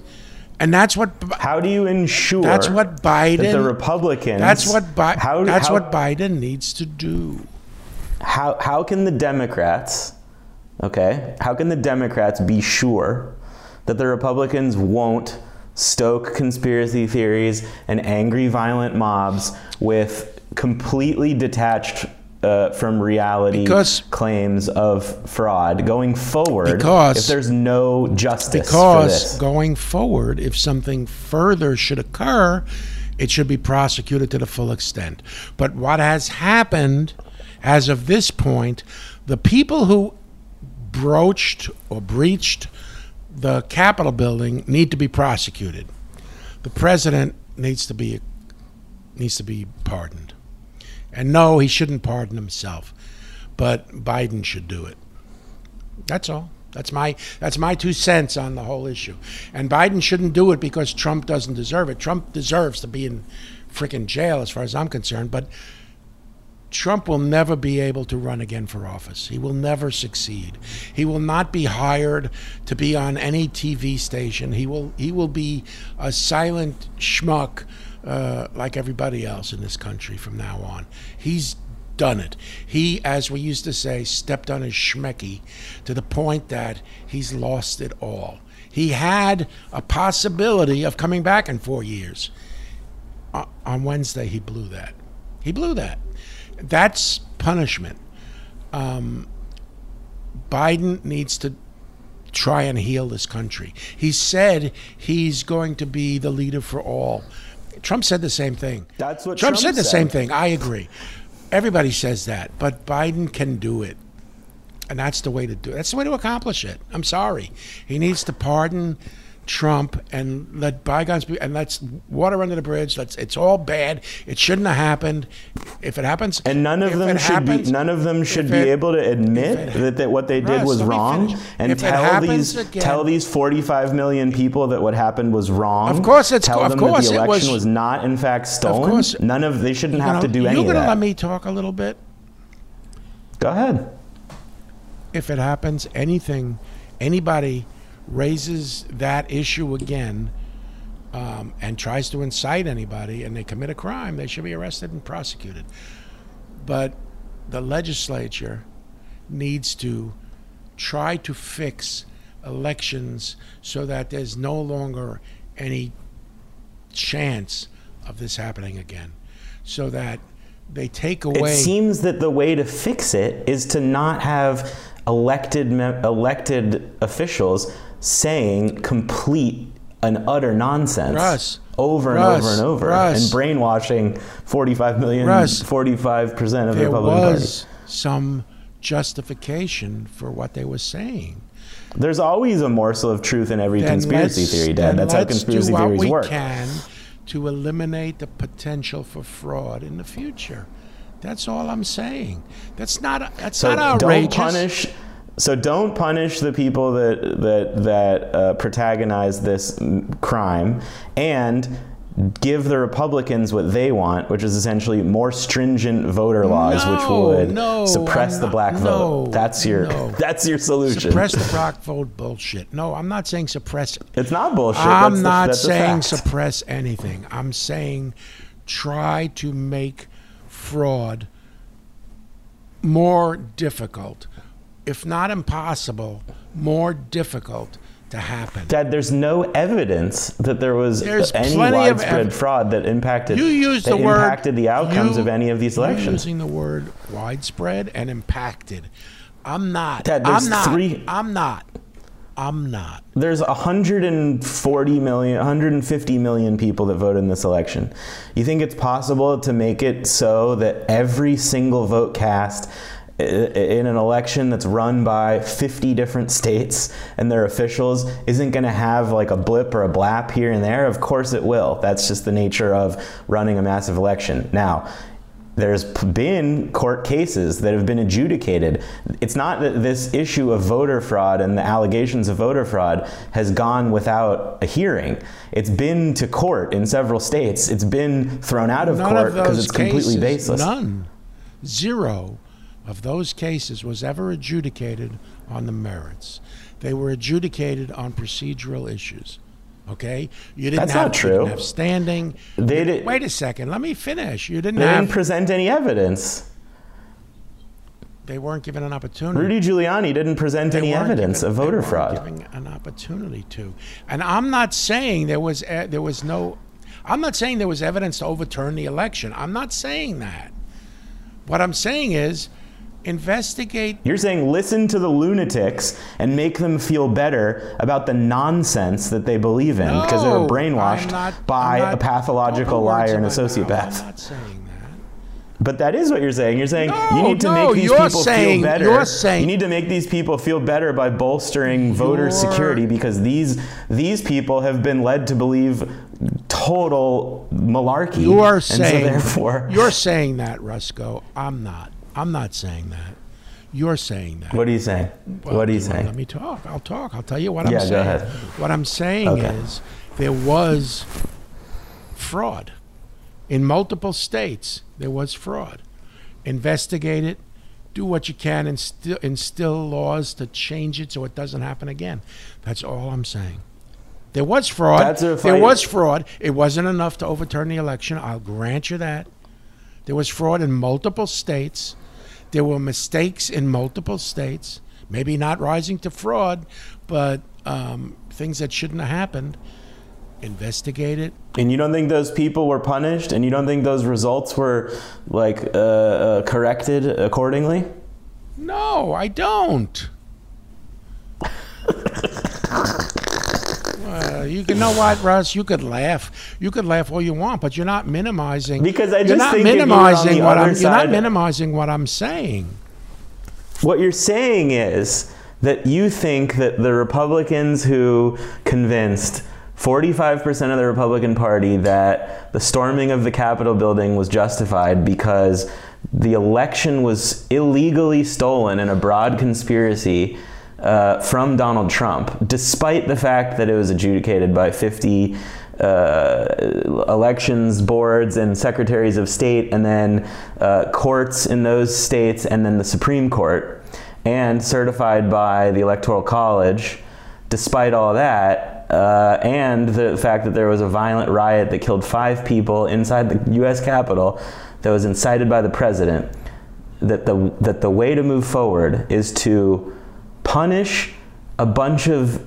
And that's what. How do you ensure? That's what Biden. That the Republicans. That's what Biden needs to do. How can the Democrats, okay, how can the Democrats be sure that the Republicans won't stoke conspiracy theories and angry, violent mobs with completely detached from reality claims of fraud going forward? If there's no justice for this. Because going forward, if something further should occur, it should be prosecuted to the full extent. But what has happened... As of this point, the people who broached or breached the Capitol building need to be prosecuted. The president needs to be pardoned. And no, he shouldn't pardon himself, but Biden should do it. That's all. That's my 2 cents on the whole issue. And Biden shouldn't do it because Trump doesn't deserve it. Trump deserves to be in frickin' jail as far as I'm concerned, but Trump will never be able to run again for office. He will never succeed. He will not be hired to be on any TV station. He will be a silent schmuck like everybody else in this country from now on. He's done it. He, as we used to say, stepped on his schmecky to the point that he's lost it all. He had a possibility of coming back in 4 years. On Wednesday, he blew that. That's punishment. Biden needs to try and heal this country. He said he's going to be the leader for all. Trump said the same thing. That's what Trump said. The same thing. I agree. Everybody says that, but Biden can do it. And that's the way to do it. That's the way to accomplish it. I'm sorry. He needs to pardon Trump and let bygones be, and let's water under the bridge. It's all bad. It shouldn't have happened. If it happens, and none of them should be able to admit that what they did was wrong, and tell these 45 million people that what happened was wrong. Of course, tell them that the election was not in fact stolen. Of course, they shouldn't have to do any of that. You're gonna let me talk a little bit. Go ahead. If it happens, anybody raises that issue again and tries to incite anybody and they commit a crime, they should be arrested and prosecuted. But the legislature needs to try to fix elections so that there's no longer any chance of this happening again, so that they take away. It seems that the way to fix it is to not have elected officials saying complete and utter nonsense over and over and brainwashing 45 million, 45% of the Republican Party. There was some justification for what they were saying. There's always a morsel of truth in every conspiracy theory, Dad. That's how conspiracy theories work. We can to eliminate the potential for fraud in the future. That's all I'm saying. That's not outrageous. Don't punish the people that protagonize this crime, and give the Republicans what they want, which is essentially more stringent voter laws, which would suppress the black vote. That's your solution. Suppress the black vote bullshit. No, I'm not saying suppress. It's not bullshit. I'm not saying suppress anything. I'm saying try to make fraud more difficult, if not impossible, more difficult to happen. Dad, there's no evidence that there's any widespread fraud that impacted the outcomes of any of these elections. You're using the word widespread and impacted. I'm not. Dad, there's I'm not. There's 140 million, 150 million people that voted in this election. You think it's possible to make it so that every single vote cast in an election that's run by 50 different states and their officials isn't going to have like a blip or a blap here and there? Of course it will. That's just the nature of running a massive election. Now, there's been court cases that have been adjudicated. It's not that this issue of voter fraud and the allegations of voter fraud has gone without a hearing. It's been to court in several states. It's been thrown out of court because it's completely baseless. None. Zero of those cases was ever adjudicated on the merits. They were adjudicated on procedural issues. Okay? That's not true. You didn't have standing. Wait a second. Let me finish. They didn't present any evidence. They weren't given an opportunity. Rudy Giuliani didn't present any evidence of voter fraud. They weren't given an opportunity to. And I'm not saying there was evidence to overturn the election. I'm not saying that. What I'm saying is, investigate. You're saying listen to the lunatics and make them feel better about the nonsense that they believe in because they were brainwashed by a pathological liar and a sociopath. I'm not saying that. But that is what you're saying. You're saying you need to make these people feel better by bolstering voter security because these people have been led to believe total malarkey. You're saying that, Rusko. I'm not. I'm not saying that. You're saying that. What are you saying? Well, what are you saying? Let me talk. I'll talk. I'll tell you what I'm saying. Go ahead. What I'm saying is there was fraud. In multiple states, there was fraud. Investigate it. Do what you can and instill laws to change it so it doesn't happen again. That's all I'm saying. There was fraud. It wasn't enough to overturn the election. I'll grant you that. There was fraud in multiple states. There were mistakes in multiple states, maybe not rising to fraud, but things that shouldn't have happened. Investigate it. And you don't think those people were punished? And you don't think those results were corrected accordingly? No, I don't. You know what, Russ? You could laugh all you want, but you're not minimizing. Because I just think you're not minimizing what I'm saying. What you're saying is that you think that the Republicans who convinced 45% of the Republican Party that the storming of the Capitol building was justified because the election was illegally stolen in a broad conspiracy from Donald Trump, despite the fact that it was adjudicated by 50 elections boards and secretaries of state, and then courts in those states, and then the Supreme Court, and certified by the Electoral College, despite all that, and the fact that there was a violent riot that killed 5 people inside the U.S. Capitol that was incited by the president. that the way to move forward is to punish a bunch of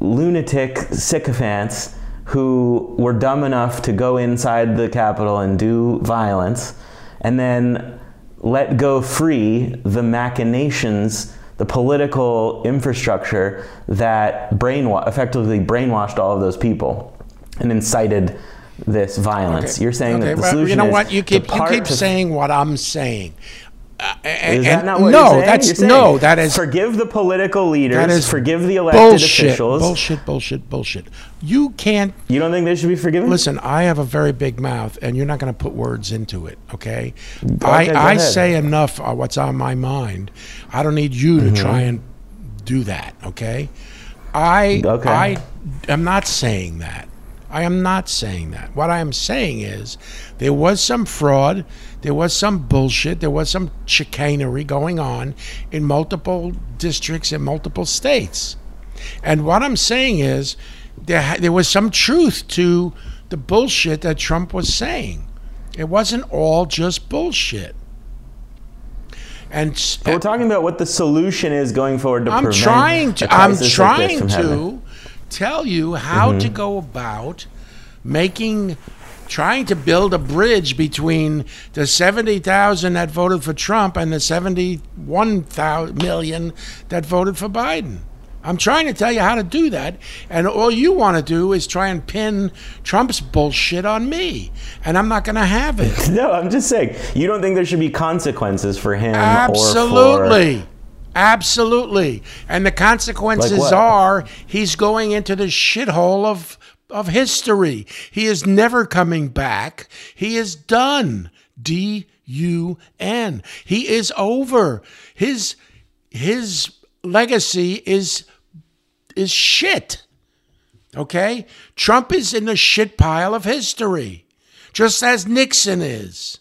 lunatic sycophants who were dumb enough to go inside the Capitol and do violence, and then let go free the machinations, the political infrastructure that effectively brainwashed all of those people and incited this violence. Okay. You're saying that the solution is... You know what? You keep saying what I'm saying. Is that not what you're saying? No, that is... Forgive the political leaders. That is forgive the elected officials. Bullshit. You can't... You don't think they should be forgiven? Listen, I have a very big mouth, and you're not going to put words into it, okay? I say enough what's on my mind. I don't need you to try and do that, okay? I am not saying that. I am not saying that. What I am saying is there was some fraud, there was some bullshit, there was some chicanery going on in multiple districts in multiple states. And what I'm saying is there was some truth to the bullshit that Trump was saying. It wasn't all just bullshit. And we're talking about what the solution is going forward to prevent a crisis like this from happening. Tell you how to go about trying to build a bridge between the 70,000 that voted for Trump and the 71 million that voted for Biden. I'm trying to tell you how to do that, and all you want to do is try and pin Trump's bullshit on me, and I'm not going to have it. No, I'm just saying, you don't think there should be consequences for him? Absolutely. Absolutely. And the consequences are he's going into the shithole of history. He is never coming back. He is done. D-U-N. He is over. His legacy is shit. Okay? Trump is in the shit pile of history, just as Nixon is.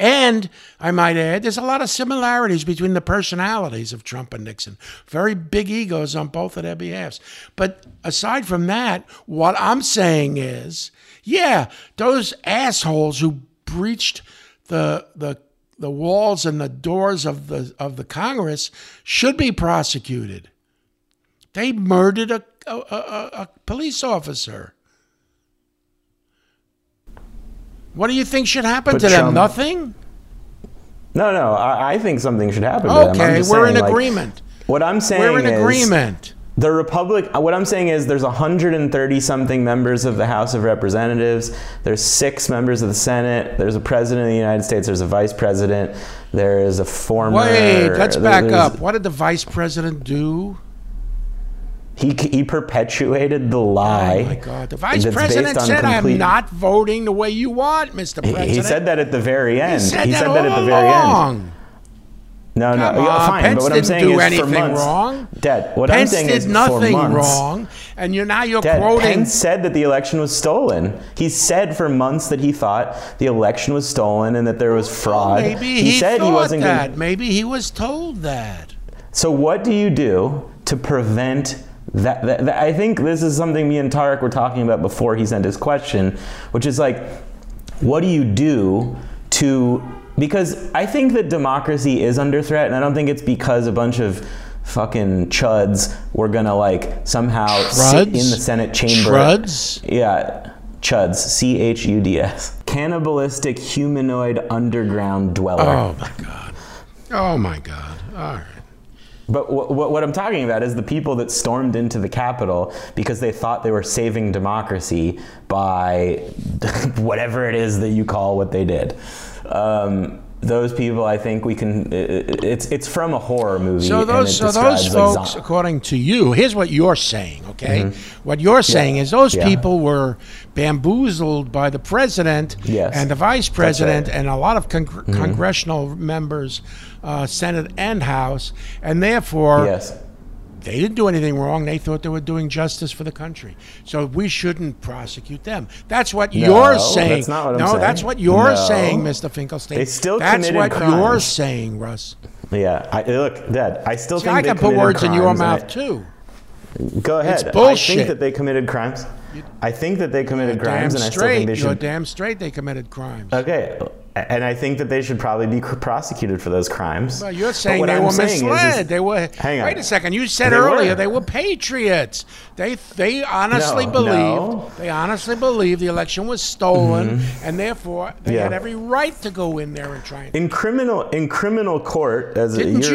And I might add, there's a lot of similarities between the personalities of Trump and Nixon. Very big egos on both of their behalves. But aside from that, what I'm saying is, yeah, those assholes who breached the walls and the doors of the Congress should be prosecuted. They murdered a police officer. What do you think should happen to them? Nothing? No. I think something should happen to them. Okay, we're in agreement. What I'm saying is... We're in agreement. The Republic... What I'm saying is there's 130-something members of the House of Representatives. There's 6 members of the Senate. There's a president of the United States. There's a vice president. There is a former... Wait, let's back up. What did the vice president do? He perpetuated the lie. Oh, my God. The vice president said, I'm not voting the way you want, Mr. President. He said that at the very end. He said that all along. No. Yeah, fine. Pence but what I'm saying do is anything for months, wrong. Dad, what Pence I'm saying is nothing for months, wrong. And you're Dad, quoting. Pence said that the election was stolen. He said for months that he thought the election was stolen and that there was fraud. Well, maybe he said thought he wasn't that. Maybe he was told that. So what do you do to prevent that I think this is something me and Tarek were talking about before he sent his question, which is like, what do you do to... Because I think that democracy is under threat, and I don't think it's because a bunch of fucking chuds were going to somehow sit in the Senate chamber. Chuds? Yeah, chuds. C-H-U-D-S. Cannibalistic humanoid underground dweller. Oh, my God. All right. But what I'm talking about is the people that stormed into the Capitol because they thought they were saving democracy by whatever it is that you call what they did. Those people, I think we can... It's from a horror movie. So those folks, according to you, here's what you're saying, okay? Mm-hmm. What you're saying is those people were bamboozled by the president and the vice president and a lot of congressional members, Senate and House, and therefore... Yes. They didn't do anything wrong. They thought they were doing justice for the country. So we shouldn't prosecute them. That's what you're saying. That's not what I'm saying. That's what you're saying, Mr. Finkelstein. They still committed crimes. That's what you're saying, Russ. Yeah. Look, Dad, I still think they committed crimes. I can put words in your mouth, too. Go ahead. It's bullshit. I think that they committed crimes. I think that they committed crimes, and I still think they should. You're damn straight they committed crimes. Okay. And I think that they should probably be prosecuted for those crimes. Well, you're saying they were misled. They were. Hang on. Wait a second. You said earlier they were patriots. They honestly believed. They honestly believed the election was stolen, and therefore they had every right to go in there and try. And in criminal court as a Didn't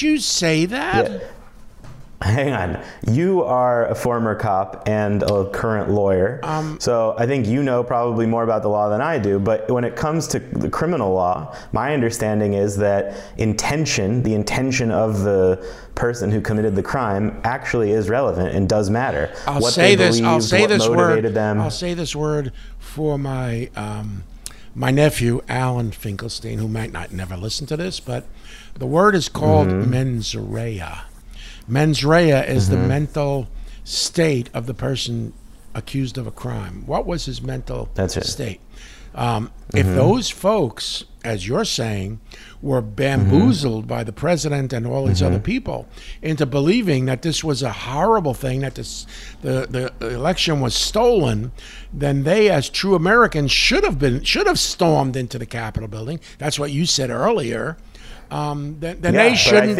you say that? Yeah. Hang on. You are a former cop and a current lawyer, so I think you know probably more about the law than I do. But when it comes to the criminal law, my understanding is that intention, the intention of the person who committed the crime, actually is relevant and does matter. I'll say this word for my my nephew Alan Finkelstein, who might not never listen to this, but the word is called mens rea. Mens rea is the mental state of the person accused of a crime. What was his mental state? If those folks, as you're saying, were bamboozled by the president and all these other people into believing that this was a horrible thing, that the election was stolen, then they, as true Americans, should have stormed into the Capitol building. That's what you said earlier. Unfortunately,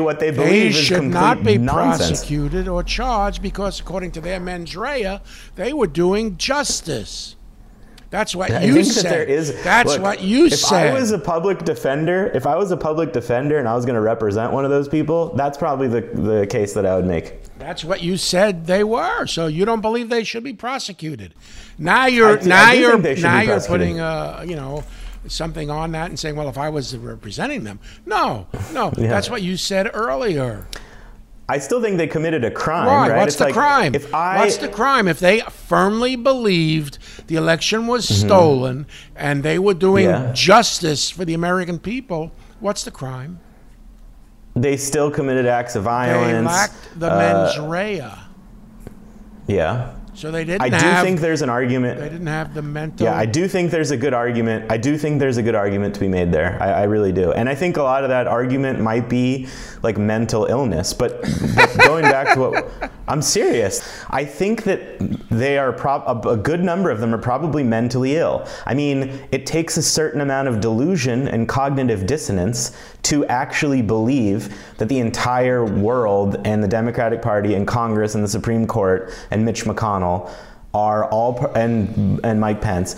what they believe is complete nonsense. They should not be prosecuted or charged because, according to their mens rea, they were doing justice. That's what you said. That's what you said. If I was a public defender and I was going to represent one of those people, that's probably the case that I would make. That's what you said they were. So you don't believe they should be prosecuted. Now you're putting something on that and saying, well, if I was representing them. No, that's what you said earlier. I still think they committed a crime, right? What's the crime? What's the crime? If they firmly believed the election was stolen and they were doing justice for the American people, what's the crime? They still committed acts of violence. They lacked the mens rea. Yeah. So they didn't. I do think there's an argument. They didn't have the mental. Yeah, I do think there's a good argument. I do think there's a good argument to be made there. I really do. And I think a lot of that argument might be like mental illness. But going back to what I'm serious, I think that they are a good number of them are probably mentally ill. I mean, it takes a certain amount of delusion and cognitive dissonance to actually believe that the entire world and the Democratic Party and Congress and the Supreme Court and Mitch McConnell are all, and Mike Pence,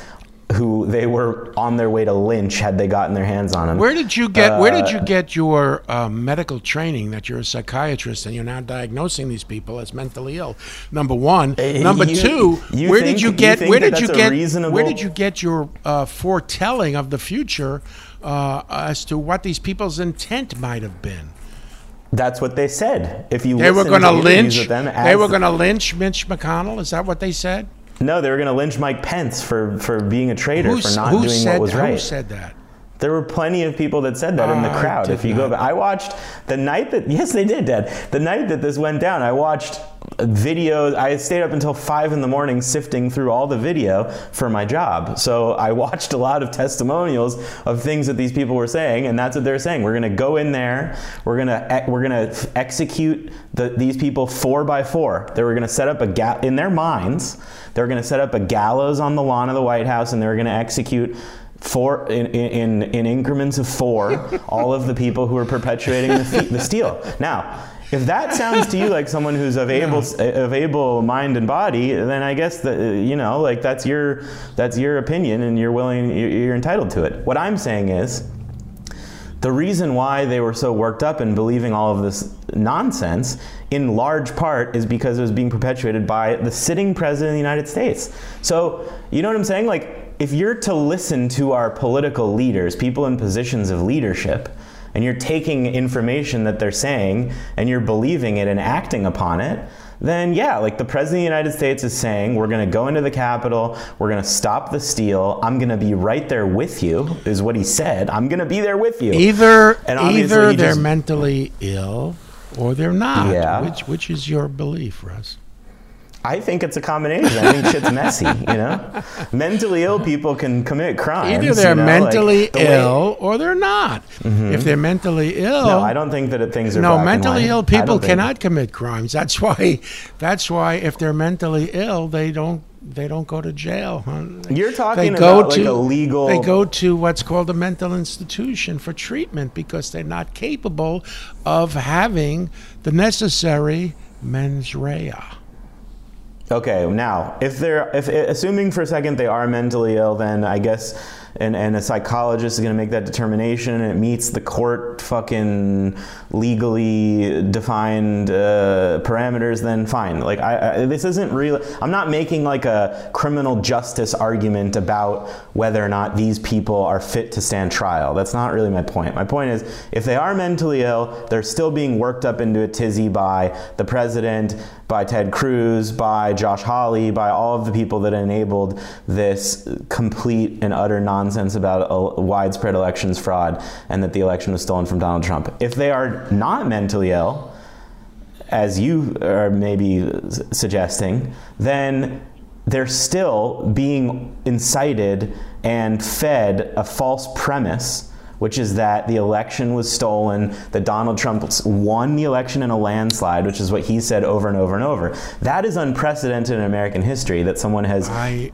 who they were on their way to lynch had they gotten their hands on him. Where did you get your medical training that you're a psychiatrist and you're now diagnosing these people as mentally ill? Number one. Number two, where did you get your foretelling of the future as to what these people's intent might have been? That's what they said. They were going to lynch Mitch McConnell. Is that what they said? No, they were going to lynch Mike Pence for being a traitor, for not doing what was right. Who said that? There were plenty of people that said that in the crowd. I watched the night that they did, Dad. The night that this went down, I watched videos. I stayed up until 5 a.m. sifting through all the video for my job. So I watched a lot of testimonials of things that these people were saying, and that's what they're saying. We're going to go in there. We're going to execute these people 4 by 4. They were going to set up in their minds. They were going to set up a gallows on the lawn of the White House, and they were going to execute in increments of 4 all of the people who are perpetuating the steal. Now, if that sounds to you like someone who's of able mind and body, then I guess that that's your opinion and you're entitled to it. What I'm saying is the reason why they were so worked up in believing all of this nonsense in large part is because it was being perpetuated by the sitting president of the United States. So, you know what I'm saying? Like, if you're to listen to our political leaders, people in positions of leadership, and you're taking information that they're saying and you're believing it and acting upon it, then the president of the United States is saying, we're going to go into the Capitol, we're going to stop the steal, I'm going to be right there with you, is what he said. I'm going to be there with you. Either they're mentally ill or they're not, which is your belief, Russ? I think it's a combination. I think shit's messy, Mentally ill people can commit crimes. Either they're mentally ill or they're not. Mm-hmm. If they're mentally ill... No, I don't think that things are black and white. No, mentally ill people cannot commit crimes. That's why if they're mentally ill, they don't they don't go to jail. Huh? You're talking about like a legal... They go to what's called a mental institution for treatment because they're not capable of having the necessary mens rea. Okay, now, if assuming for a second they are mentally ill, then I guess, and a psychologist is going to make that determination, and it meets the court fucking legally defined parameters, then fine. Like, I this isn't real. I'm not making like a criminal justice argument about whether or not these people are fit to stand trial. That's not really my point. My point is, if they are mentally ill, they're still being worked up into a tizzy by the president, by Ted Cruz, by Josh Hawley, by all of the people that enabled this complete and utter nonsense about widespread elections fraud and that the election was stolen from Donald Trump. If they are not mentally ill, as you are maybe suggesting, then they're still being incited and fed a false premise, which is that the election was stolen, that Donald Trump won the election in a landslide, which is what he said over and over and over. That is unprecedented in American history, that someone has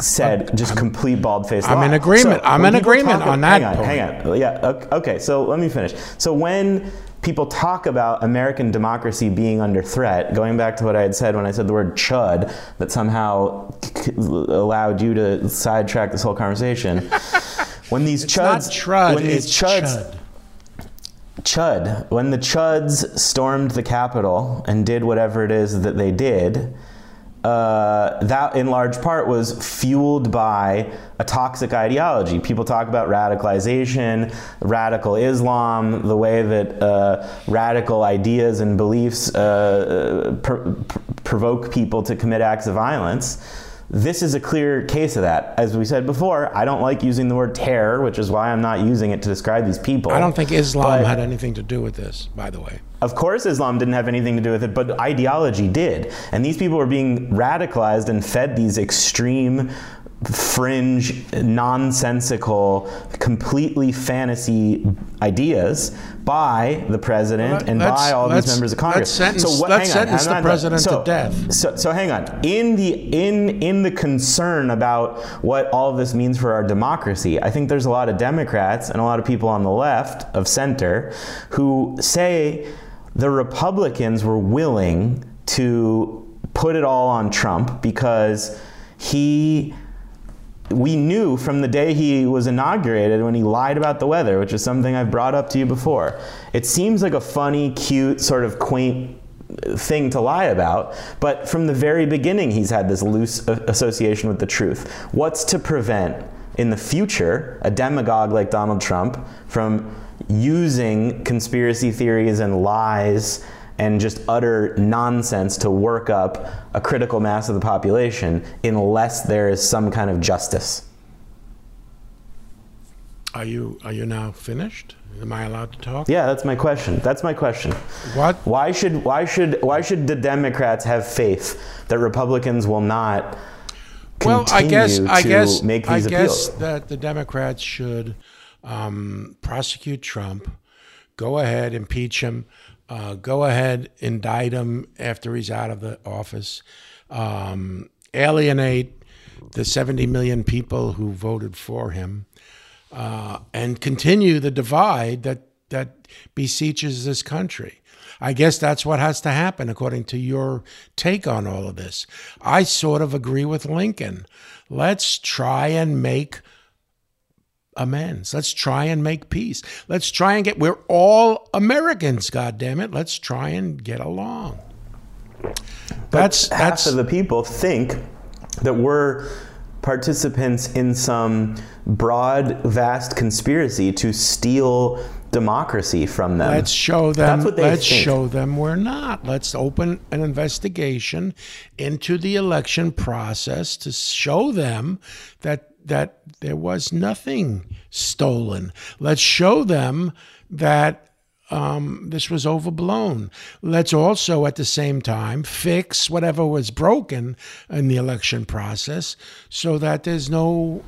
said complete bald-faced lies. I'm in agreement. I'm in agreement on that point. Hang on. Yeah, okay, so let me finish. So when people talk about American democracy being under threat, going back to what I had said when I said the word chud, that somehow allowed you to sidetrack this whole conversation. When these chuds stormed the Capitol and did whatever it is that they did, that in large part was fueled by a toxic ideology. People talk about radicalization, radical Islam, the way that radical ideas and beliefs provoke people to commit acts of violence. This is a clear case of that. As we said before, I don't like using the word terror, which is why I'm not using it to describe these people. I don't think Islam had anything to do with this, by the way. Of course Islam didn't have anything to do with it, but ideology did. And these people were being radicalized and fed these extreme, fringe, nonsensical, completely fantasy ideas by the president and by all these members of Congress. Let's sentence the president to death. So hang on. In the concern about what all of this means for our democracy, I think there's a lot of Democrats and a lot of people on the left of center who say the Republicans were willing to put it all on Trump because we knew from the day he was inaugurated when he lied about the weather, which is something I've brought up to you before. It seems like a funny, cute, sort of quaint thing to lie about, but from the very beginning he's had this loose association with the truth. What's to prevent in the future a demagogue like Donald Trump from using conspiracy theories and lies and just utter nonsense to work up a critical mass of the population unless there is some kind of justice? Are you now finished? Am I allowed to talk? Yeah, that's my question. What? Why should the Democrats have faith that Republicans will not continue to make these appeals? I guess that the Democrats should prosecute Trump, go ahead, impeach him, indict him after he's out of the office, alienate the 70 million people who voted for him, and continue the divide that besieges this country. I guess that's what has to happen, according to your take on all of this. I sort of agree with Lincoln. Let's try and make amends. Let's try and make peace. Let's try and we're all Americans, goddammit. Let's try and get along. Half of the people think that we're participants in some broad, vast conspiracy to steal democracy from them. Let's show them. Show them we're not. Let's open an investigation into the election process to show them that there was nothing stolen. Let's show them that this was overblown. Let's also, at the same time, fix whatever was broken in the election process so that there's no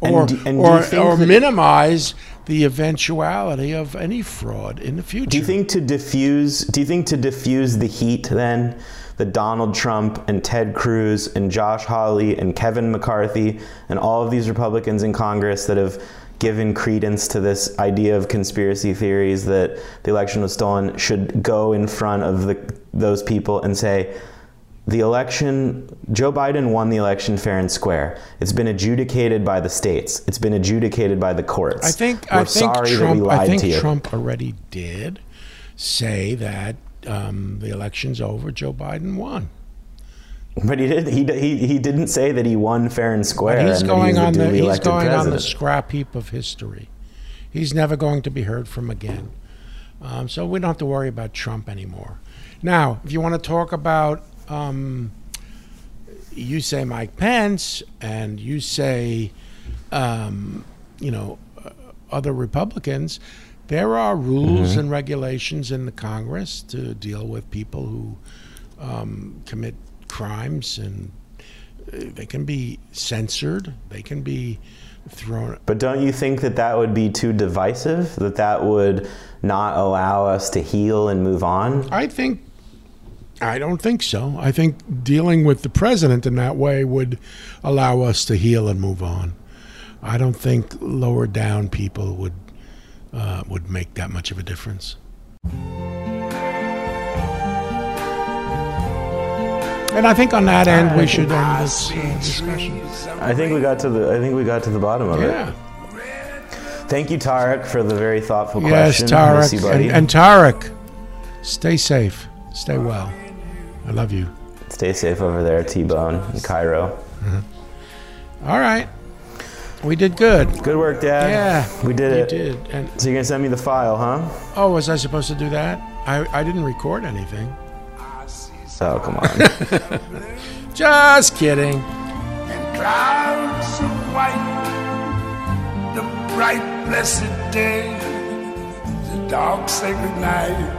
Or minimize the eventuality of any fraud in the future. Do you think to diffuse the heat, then, that Donald Trump and Ted Cruz and Josh Hawley and Kevin McCarthy and all of these Republicans in Congress that have given credence to this idea of conspiracy theories that the election was stolen should go in front of those people and say, the election, Joe Biden won the election fair and square. It's been adjudicated by the states. It's been adjudicated by the courts. I think Trump already did say that the election's over. Joe Biden won. But he didn't say that he won fair and square. But he's going on the scrap heap of history. He's never going to be heard from again. So we don't have to worry about Trump anymore. Now, if you want to talk about you say Mike Pence, and you say, other Republicans, there are rules and regulations in the Congress to deal with people who commit crimes, and they can be censored, they can be thrown. But don't you think that would be too divisive? That would not allow us to heal and move on? I don't think so. I think dealing with the president in that way would allow us to heal and move on. I don't think lower down people would make that much of a difference. And I think on that end we should end this discussion. I think we got to the bottom of it. Thank you, Tarek, for the very thoughtful question. Yes, Tarek, and Tarek, stay safe, stay well. I love you. Stay safe over there, T-Bone, in Cairo. Mm-hmm. All right. We did good. Good work, Dad. Yeah. We did it. You did. So you're going to send me the file, huh? Oh, was I supposed to do that? I didn't record anything. Oh, come on. Just kidding. And clouds of white, the bright blessed day, the dark sacred night.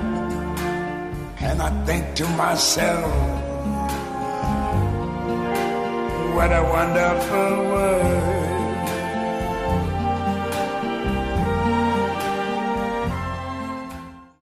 And I think to myself, what a wonderful world.